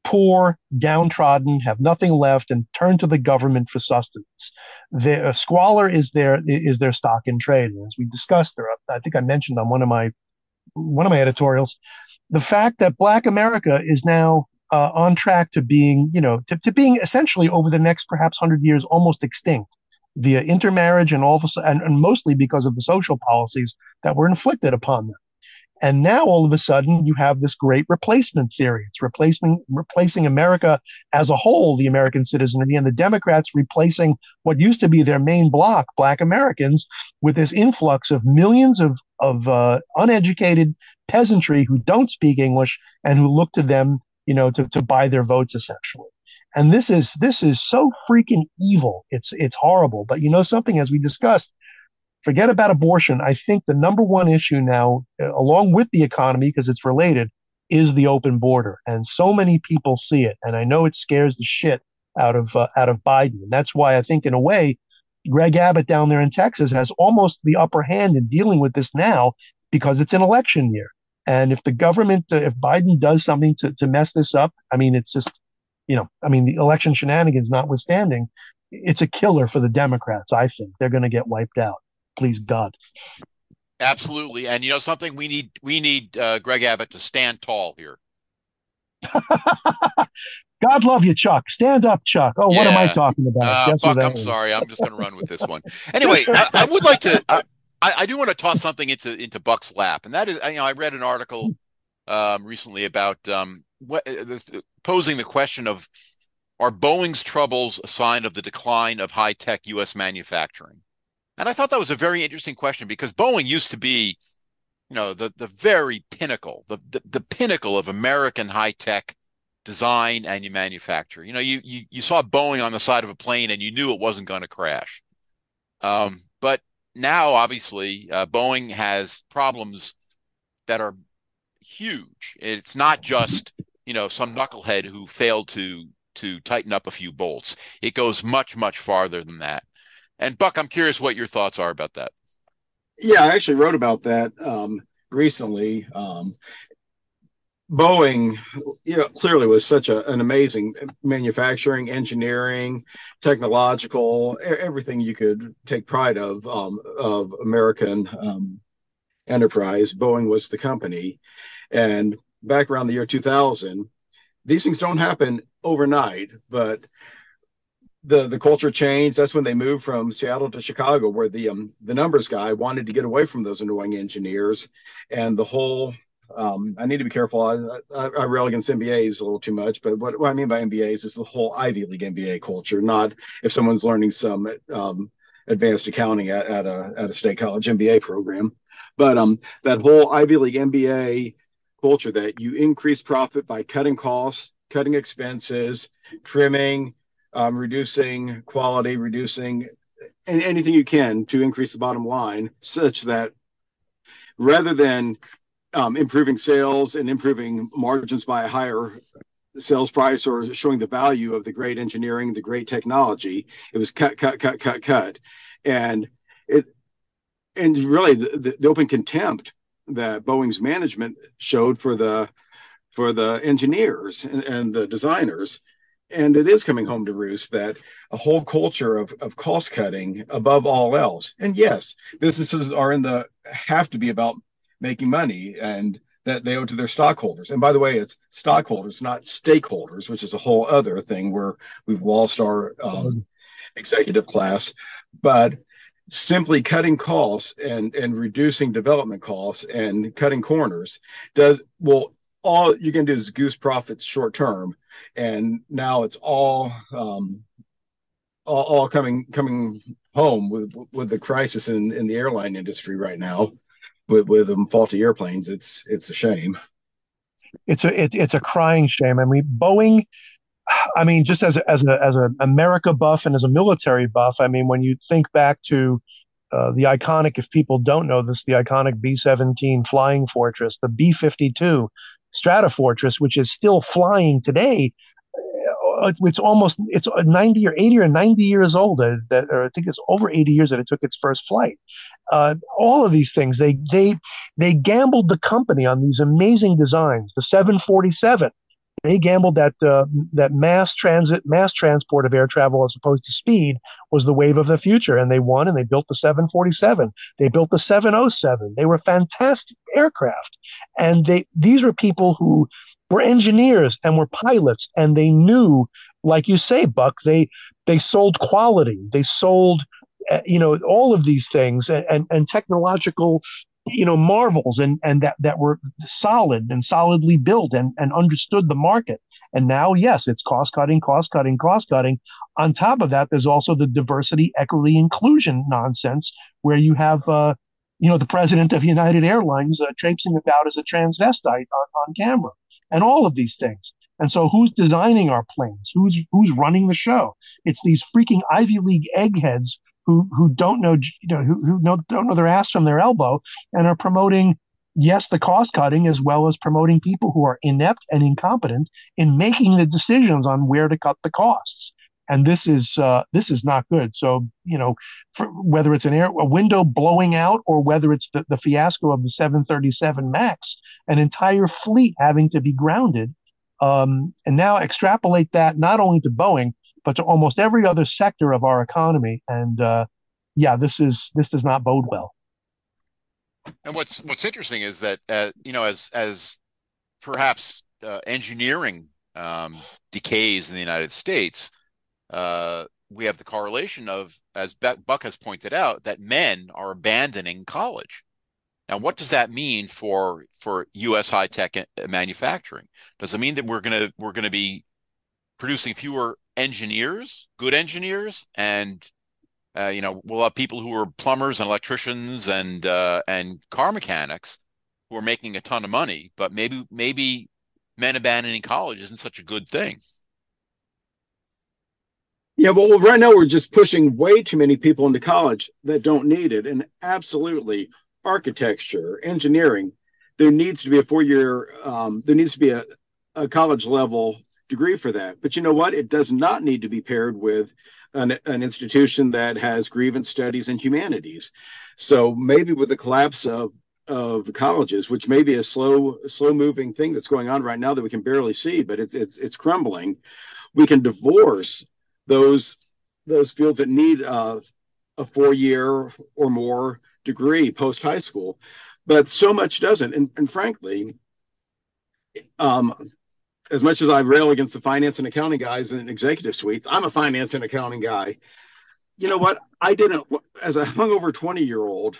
poor, downtrodden, have nothing left, and turn to the government for sustenance. The squalor is their stock in trade. And as we discussed, I think I mentioned on one of my editorials, the fact that Black America is now on track to being, you know, to being essentially over the next perhaps 100 years almost extinct via intermarriage and all of a sudden, and mostly because of the social policies that were inflicted upon them. And now all of a sudden you have this great replacement theory. It's replacing America as a whole, the American citizenry, and the Democrats replacing what used to be their main bloc, Black Americans, with this influx of millions of uneducated peasantry who don't speak English and who look to them, you know, to buy their votes, essentially. And this is so freaking evil. It's horrible. But you know something, as we discussed, forget about abortion. I think the number one issue now, along with the economy, because it's related, is the open border. And so many people see it. And I know it scares the shit out of Biden. And that's why I think, in a way, Greg Abbott down there in Texas has almost the upper hand in dealing with this now, because it's an election year. And if the government, if Biden does something to mess this up, I mean, it's just, you know, I mean, the election shenanigans notwithstanding, it's a killer for the Democrats. I think they're going to get wiped out. Please, God. Absolutely. And, you know, something we need Greg Abbott to stand tall here. God love you, Chuck. Stand up, Chuck. Oh, yeah. What am I talking about? Buck, I'm sorry. I'm just going to run with this one. Anyway, I would like to I do want to toss something into Buck's lap. And that is, you know, I read an article recently about posing the question of, are Boeing's troubles a sign of the decline of high-tech U.S. manufacturing? And I thought that was a very interesting question, because Boeing used to be, you know, the very pinnacle, the pinnacle of American high-tech design and manufacture. You know, you saw Boeing on the side of a plane and you knew it wasn't going to crash. But now, obviously, Boeing has problems that are huge. It's not just, you know, some knucklehead who failed to tighten up a few bolts. It goes much, much farther than that. And Buck, I'm curious what your thoughts are about that. Yeah, I actually wrote about that recently. Boeing, you know, clearly was such an amazing manufacturing, engineering, technological, everything you could take pride of American enterprise. Boeing was the company. And back around the year 2000, these things don't happen overnight, but the culture changed. That's when they moved from Seattle to Chicago, where the numbers guy wanted to get away from those annoying engineers, and the whole I need to be careful. I rail against MBAs a little too much, but what I mean by MBAs is the whole Ivy League MBA culture. Not if someone's learning some advanced accounting at a state college MBA program, but that whole Ivy League MBA culture that you increase profit by cutting costs, cutting expenses, trimming. Reducing quality, reducing anything you can to increase the bottom line, such that rather than improving sales and improving margins by a higher sales price or showing the value of the great engineering, the great technology, it was cut. And really the open contempt that Boeing's management showed for the engineers and the designers. And it is coming home to roost that a whole culture of cost cutting above all else. And yes, businesses are have to be about making money, and that they owe to their stockholders. And by the way, it's stockholders, not stakeholders, which is a whole other thing where we've lost our executive class. But simply cutting costs and reducing development costs and cutting corners all you can do is goose profits short term. And now it's all coming home with the crisis in the airline industry right now, with faulty airplanes. It's a shame. It's a crying shame. I mean, Boeing, I mean, just as a America buff and as a military buff, I mean, when you think back to the iconic, if people don't know this, the iconic B-17 Flying Fortress, the B-52 Stratofortress, which is still flying today. It's 90 or 80 or 90 years old, or I think it's over 80 years that it took its first flight. All of these things, they gambled the company on these amazing designs. The 747, they gambled that mass transport of air travel as opposed to speed was the wave of the future, and they won, and they built the 747. They built the 707. They were fantastic aircraft, and these were people who were engineers and were pilots, and they knew, like you say, Buck, they sold quality, they sold, all of these things and technological, marvels and that were solid and solidly built and understood the market. And now, yes, it's cost cutting. On top of that, there's also the diversity, equity, inclusion nonsense, where you have, the president of United Airlines traipsing about as a transvestite on camera. And all of these things. And so who's designing our planes? Who's running the show? It's these freaking Ivy League eggheads who don't know, don't know their ass from their elbow, and are promoting, yes, the cost cutting, as well as promoting people who are inept and incompetent in making the decisions on where to cut the costs. And this is not good. So, whether it's a window blowing out, or whether it's the fiasco of the 737 MAX, an entire fleet having to be grounded. And now extrapolate that not only to Boeing, but to almost every other sector of our economy. And this does not bode well. And what's interesting is that, as perhaps engineering decays in the United States, we have the correlation of, as Buck has pointed out, that men are abandoning college. Now, what does that mean for U.S. high tech manufacturing? Does it mean that we're going to be producing fewer engineers, good engineers, and we'll have people who are plumbers and electricians and car mechanics who are making a ton of money, but maybe men abandoning college isn't such a good thing? Yeah, well, right now we're just pushing way too many people into college that don't need it. And absolutely, architecture, engineering, there needs to be a four-year, there needs to be a college-level degree for that. But you know what? It does not need to be paired with an institution that has grievance studies and humanities. So maybe with the collapse of colleges, which may be a slow-moving thing that's going on right now that we can barely see, but it's crumbling, we can divorce those fields that need a four-year or more degree post high school, but so much doesn't. And frankly, as much as I rail against the finance and accounting guys in executive suites, I'm a finance and accounting guy. You know what? I didn't, as a hungover 20-year-old,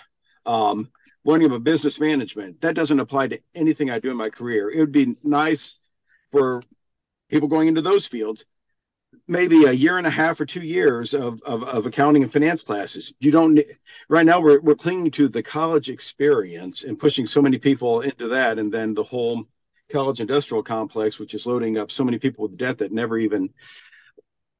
running a business management, that doesn't apply to anything I do in my career. It would be nice for people going into those fields, maybe a year and a half or 2 years of accounting and finance classes. You don't right now. We're clinging to the college experience and pushing so many people into that, and then the whole college industrial complex, which is loading up so many people with debt that never even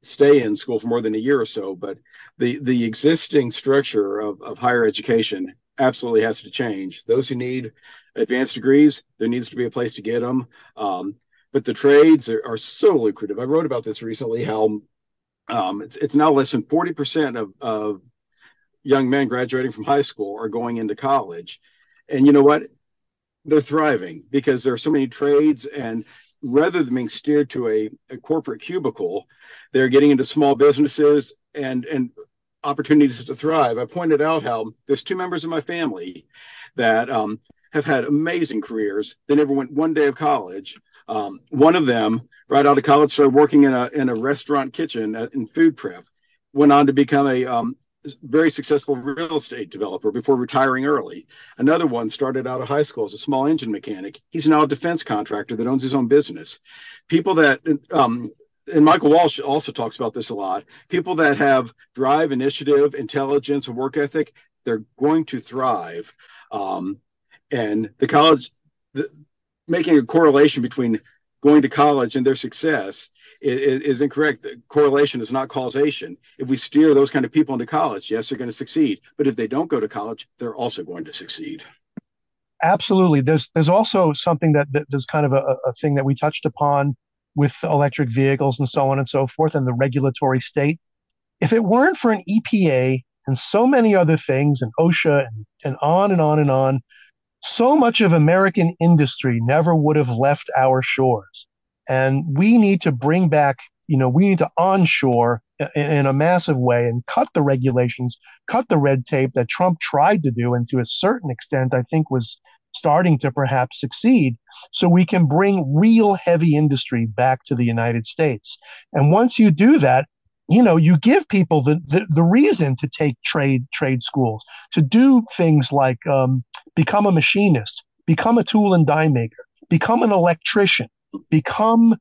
stay in school for more than a year or so. But the existing structure of higher education absolutely has to change. Those who need advanced degrees, there needs to be a place to get them. But the trades are so lucrative. I wrote about this recently, how it's now less than 40% of young men graduating from high school are going into college. And you know what? They're thriving because there are so many trades. And rather than being steered to a corporate cubicle, they're getting into small businesses and opportunities to thrive. I pointed out how there's two members of my family that have had amazing careers. They never went one day of college. One of them, right out of college, started working in a restaurant kitchen in food prep, went on to become a very successful real estate developer before retiring early. Another one started out of high school as a small engine mechanic. He's now a defense contractor that owns his own business. People that, and Michael Walsh also talks about this a lot, people that have drive, initiative, intelligence, and work ethic, they're going to thrive. And the college... making a correlation between going to college and their success is incorrect. The correlation is not causation. If we steer those kind of people into college, yes, they're going to succeed. But if they don't go to college, they're also going to succeed. Absolutely. There's also something that there's kind of a thing that we touched upon with electric vehicles and so on and so forth and the regulatory state. If it weren't for an EPA and so many other things and OSHA and on and on and on, so much of American industry never would have left our shores. And we need to bring back, we need to onshore in a massive way and cut the regulations, cut the red tape that Trump tried to do and to a certain extent I think was starting to perhaps succeed, so we can bring real heavy industry back to the United States. And once you do that, you give people the reason to take trade schools, to do things like become a machinist, become a tool and die maker, become an electrician, become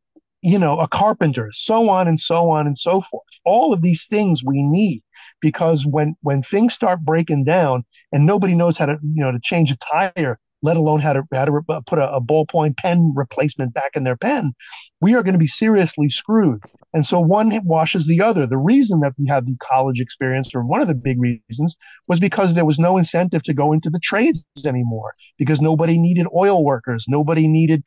a carpenter, so on and so on and so forth. All of these things we need, because when things start breaking down and nobody knows how to to change a tire, let alone how to put a ballpoint pen replacement back in their pen, we are going to be seriously screwed. And so one washes the other. The reason that we have the college experience, or one of the big reasons, was because there was no incentive to go into the trades anymore, because nobody needed oil workers, nobody needed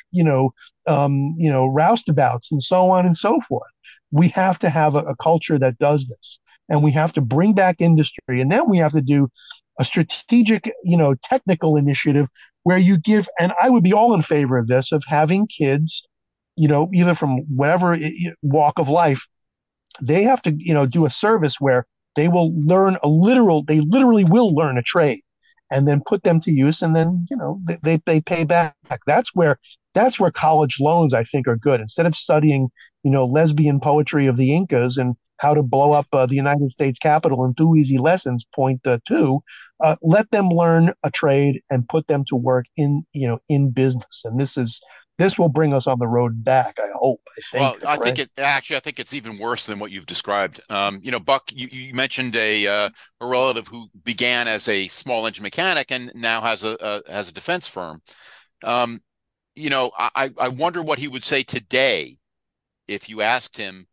roustabouts, and so on and so forth. We have to have a culture that does this, and we have to bring back industry, and then we have to do a strategic, technical initiative where you give, and I would be all in favor of this, of having kids, either from whatever walk of life, they have to, do a service where they will learn they literally will learn a trade, and then put them to use, and then, they pay back. That's where college loans, I think, are good. Instead of studying, lesbian poetry of the Incas and how to blow up the United States Capitol in 2 easy lessons, point two, let them learn a trade and put them to work in business. And this will bring us on the road back, I hope. I think it's even worse than what you've described. Buck, you mentioned a relative who began as a small engine mechanic and now has a defense firm. I wonder what he would say today if you asked him,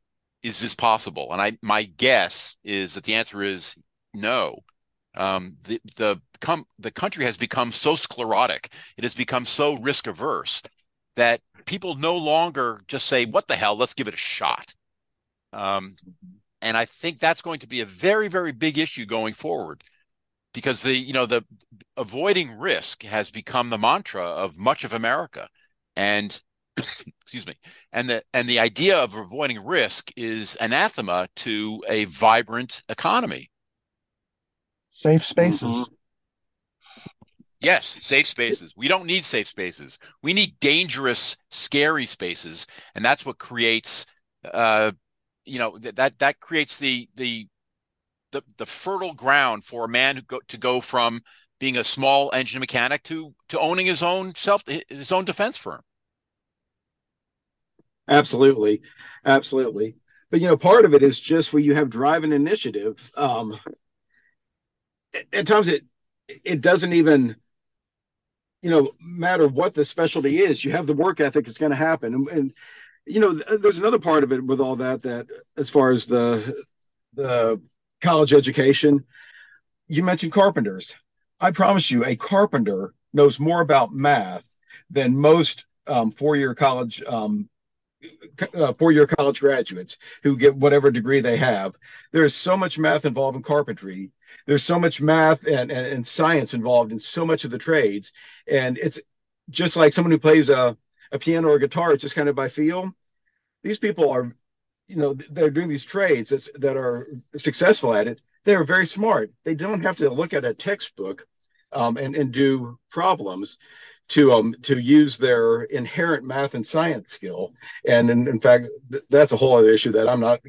is this possible? And my guess is that the answer is no. The country has become so sclerotic, it has become so risk averse that people no longer just say, "What the hell? Let's give it a shot." And I think that's going to be a very, very big issue going forward, because the avoiding risk has become the mantra of much of America, and excuse me, and the idea of avoiding risk is anathema to a vibrant economy. Safe spaces. Mm-hmm. Yes, safe spaces. We don't need safe spaces. We need dangerous, scary spaces, and that's what creates, that creates the fertile ground for a man to go from being a small engine mechanic to owning his own defense firm. Absolutely. Absolutely. But, part of it is just where you have drive and initiative. At times it doesn't even, matter what the specialty is. You have the work ethic, it's going to happen. And there's another part of it with all that as far as the college education, you mentioned carpenters. I promise you, a carpenter knows more about math than most 4-year college graduates who get whatever degree they have. There is so much math involved in carpentry. There's so much math and science involved in so much of the trades. And it's just like someone who plays a piano or a guitar. It's just kind of by feel. These people are, they're doing these trades that are successful at it. They are very smart. They don't have to look at a textbook and do problems to use their inherent math and science skill. And in fact, that's a whole other issue that I'm not,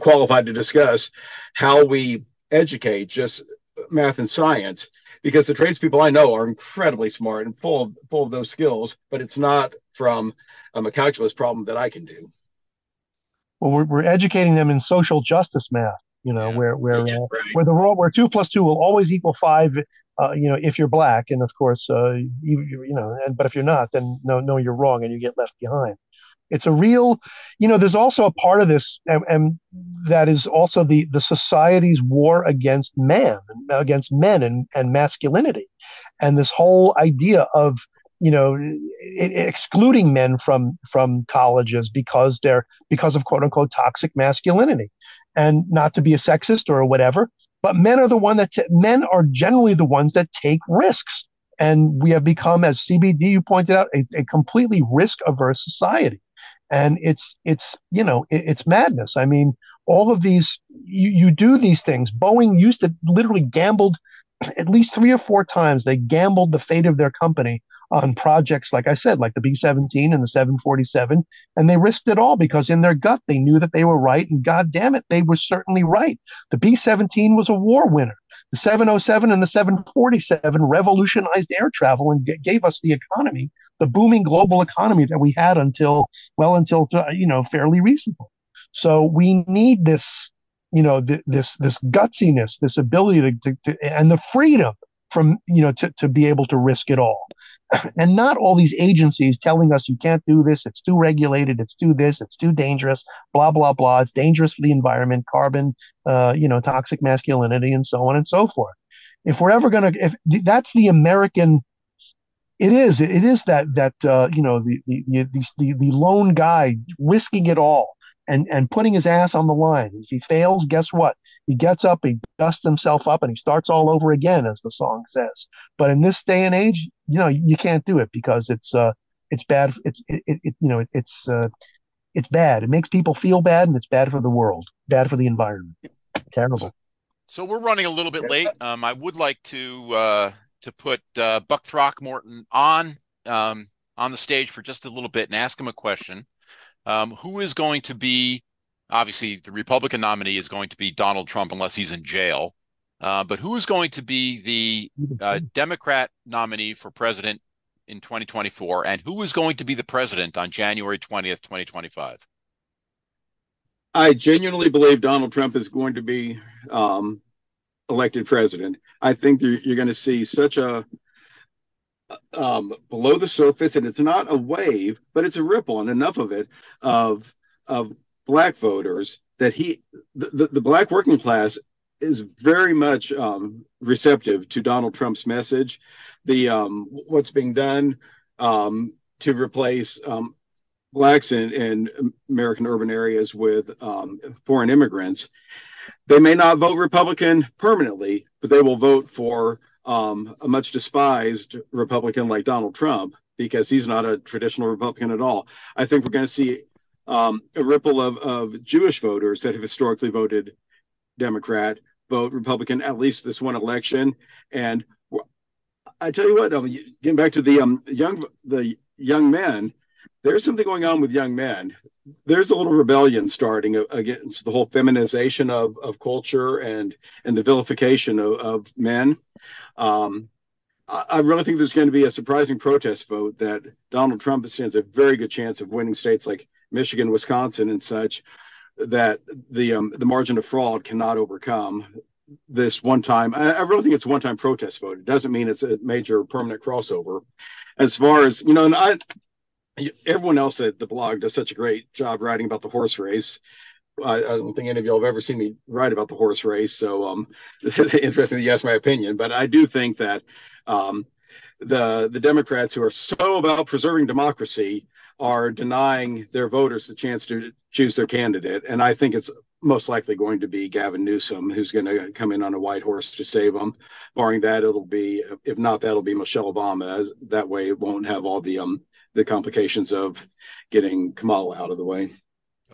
qualified to discuss, how we educate just math and science, because the tradespeople I know are incredibly smart and full of those skills, but it's not from a calculus problem that I can do. Well, we're educating them in social justice math. you know, where the rule, where 2 plus 2 will always equal 5, you know, if you're black, and of course, you know, and, but if you're not, then no, you're wrong, and you get left behind. It's a real, you know, there's also a part of this, and that is also the society's war against man, against men and masculinity, and this whole idea of, you know, excluding men from colleges because of quote unquote toxic masculinity, and not to be a sexist or whatever, but men are generally the ones that take risks. And we have become, as CBD, you pointed out, a completely risk averse society. And it's you know, it's madness. I mean, all of these, you do these things. Boeing used to literally gambled at least 3 or 4 times. They gambled the fate of their company on projects, like I said, like the B-17 and the 747. And they risked it all because in their gut, they knew that they were right. And God damn it, they were certainly right. The B-17 was a war winner. The 707 and the 747 revolutionized air travel and gave us the economy, the booming global economy that we had until, you know, fairly recently. So we need this, you know, this gutsiness, this ability to and the freedom from, you know, to be able to risk it all. And not all these agencies telling us you can't do this, it's too regulated, it's too this, it's too dangerous, blah, blah, blah, it's dangerous for the environment, carbon, you know, toxic masculinity, and so on and so forth. If we're ever going to, if that's the American, it is that you know, the lone guy risking it all and putting his ass on the line. If he fails, guess what? He gets up, he dusts himself up, and he starts all over again, as the song says. But in this day and age, you know, you can't do it because it's bad. It's bad. It makes people feel bad, and it's bad for the world, bad for the environment. Terrible. So we're running a little bit late. I would like to put Buck Throckmorton on the stage for just a little bit and ask him a question. Who is going to be? Obviously, the Republican nominee is going to be Donald Trump unless he's in jail. But who is going to be the Democrat nominee for president in 2024? And who is going to be the president on January 20th, 2025? I genuinely believe Donald Trump is going to be elected president. I think you're going to see such a below the surface, and it's not a wave, but it's a ripple, and enough of it, of black voters that the black working class is very much receptive to Donald Trump's message. The what's being done to replace blacks in American urban areas with foreign immigrants. They may not vote Republican permanently, but they will vote for a much despised Republican like Donald Trump, because he's not a traditional Republican at all. I think we're going to see a ripple of Jewish voters that have historically voted Democrat vote Republican at least this one election. And I tell you what, getting back to the young men, there's something going on with young men. There's a little rebellion starting against the whole feminization of culture and the vilification of men. I really think there's going to be a surprising protest vote that Donald Trump stands a very good chance of winning states like Michigan, Wisconsin, and such, that the margin of fraud cannot overcome this one time. I really think it's a one-time protest vote. It doesn't mean it's a major permanent crossover. As far as, you know, and everyone else at the blog does such a great job writing about the horse race. I don't think any of y'all have ever seen me write about the horse race. So interesting that you asked my opinion, but I do think that the Democrats, who are so about preserving democracy, are denying their voters the chance to choose their candidate. And I think it's most likely going to be Gavin Newsom, who's going to come in on a white horse to save them. Barring that, it'll be, if not, that'll be Michelle Obama. That way it won't have all the complications of getting Kamala out of the way.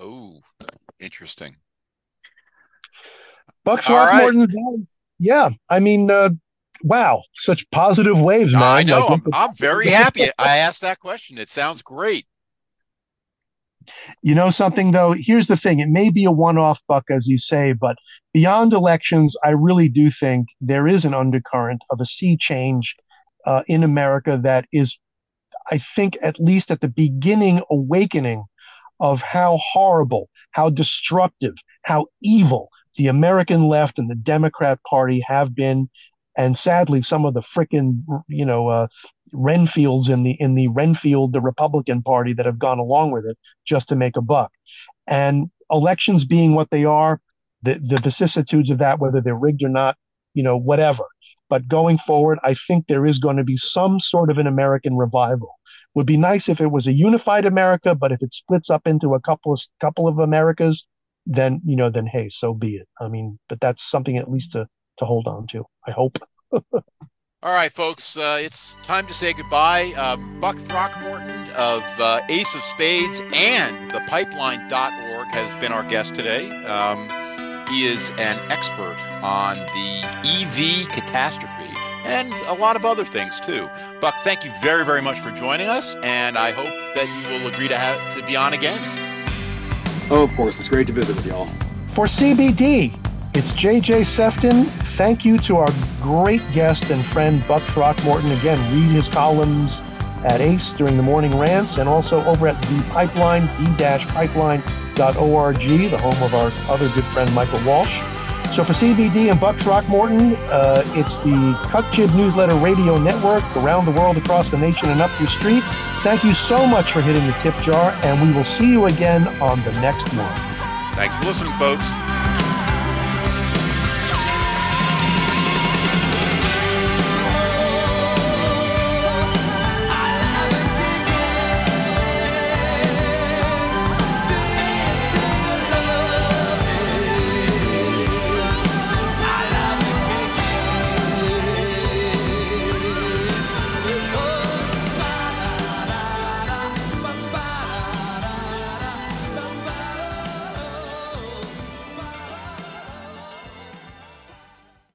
Oh, interesting. Buck Throckmorton. Right. Yeah. I mean, wow. Such positive waves, man. I know. Like, I'm very happy I asked that question. It sounds great. You know something, though? Here's the thing. It may be a one-off, Buck, as you say, but beyond elections, I really do think there is an undercurrent of a sea change in America that is, I think, at least at the beginning, awakening of how horrible, how destructive, how evil the American left and the Democrat Party have been, and sadly, some of the frickin', Renfields in the Renfield, the Republican Party, that have gone along with it just to make a buck. And elections being what they are, the vicissitudes of that, whether they're rigged or not, whatever. But going forward, I think there is going to be some sort of an American revival. Would be nice if it was a unified America, but if it splits up into a couple of Americas, then, then, hey, so be it. I mean, but that's something at least to hold on to, I hope. All right, folks, it's time to say goodbye. Buck Throckmorton of Ace of Spades and thepipeline.org has been our guest today. He is an expert on the EV catastrophe and a lot of other things, too. Buck, thank you very, very much for joining us, and I hope that you will agree to be on again. Oh, of course. It's great to visit with y'all. For CBD, it's J.J. Sefton. Thank you to our great guest and friend, Buck Throckmorton. Again, read his columns at Ace during the morning rants and also over at The Pipeline, b-pipeline.org, the home of our other good friend, Michael Walsh. So for CBD and Buck Throckmorton, it's the Cut Jib Newsletter Radio Network, around the world, across the nation, and up your street. Thank you so much for hitting the tip jar, and we will see you again on the next one. Thanks for listening, folks.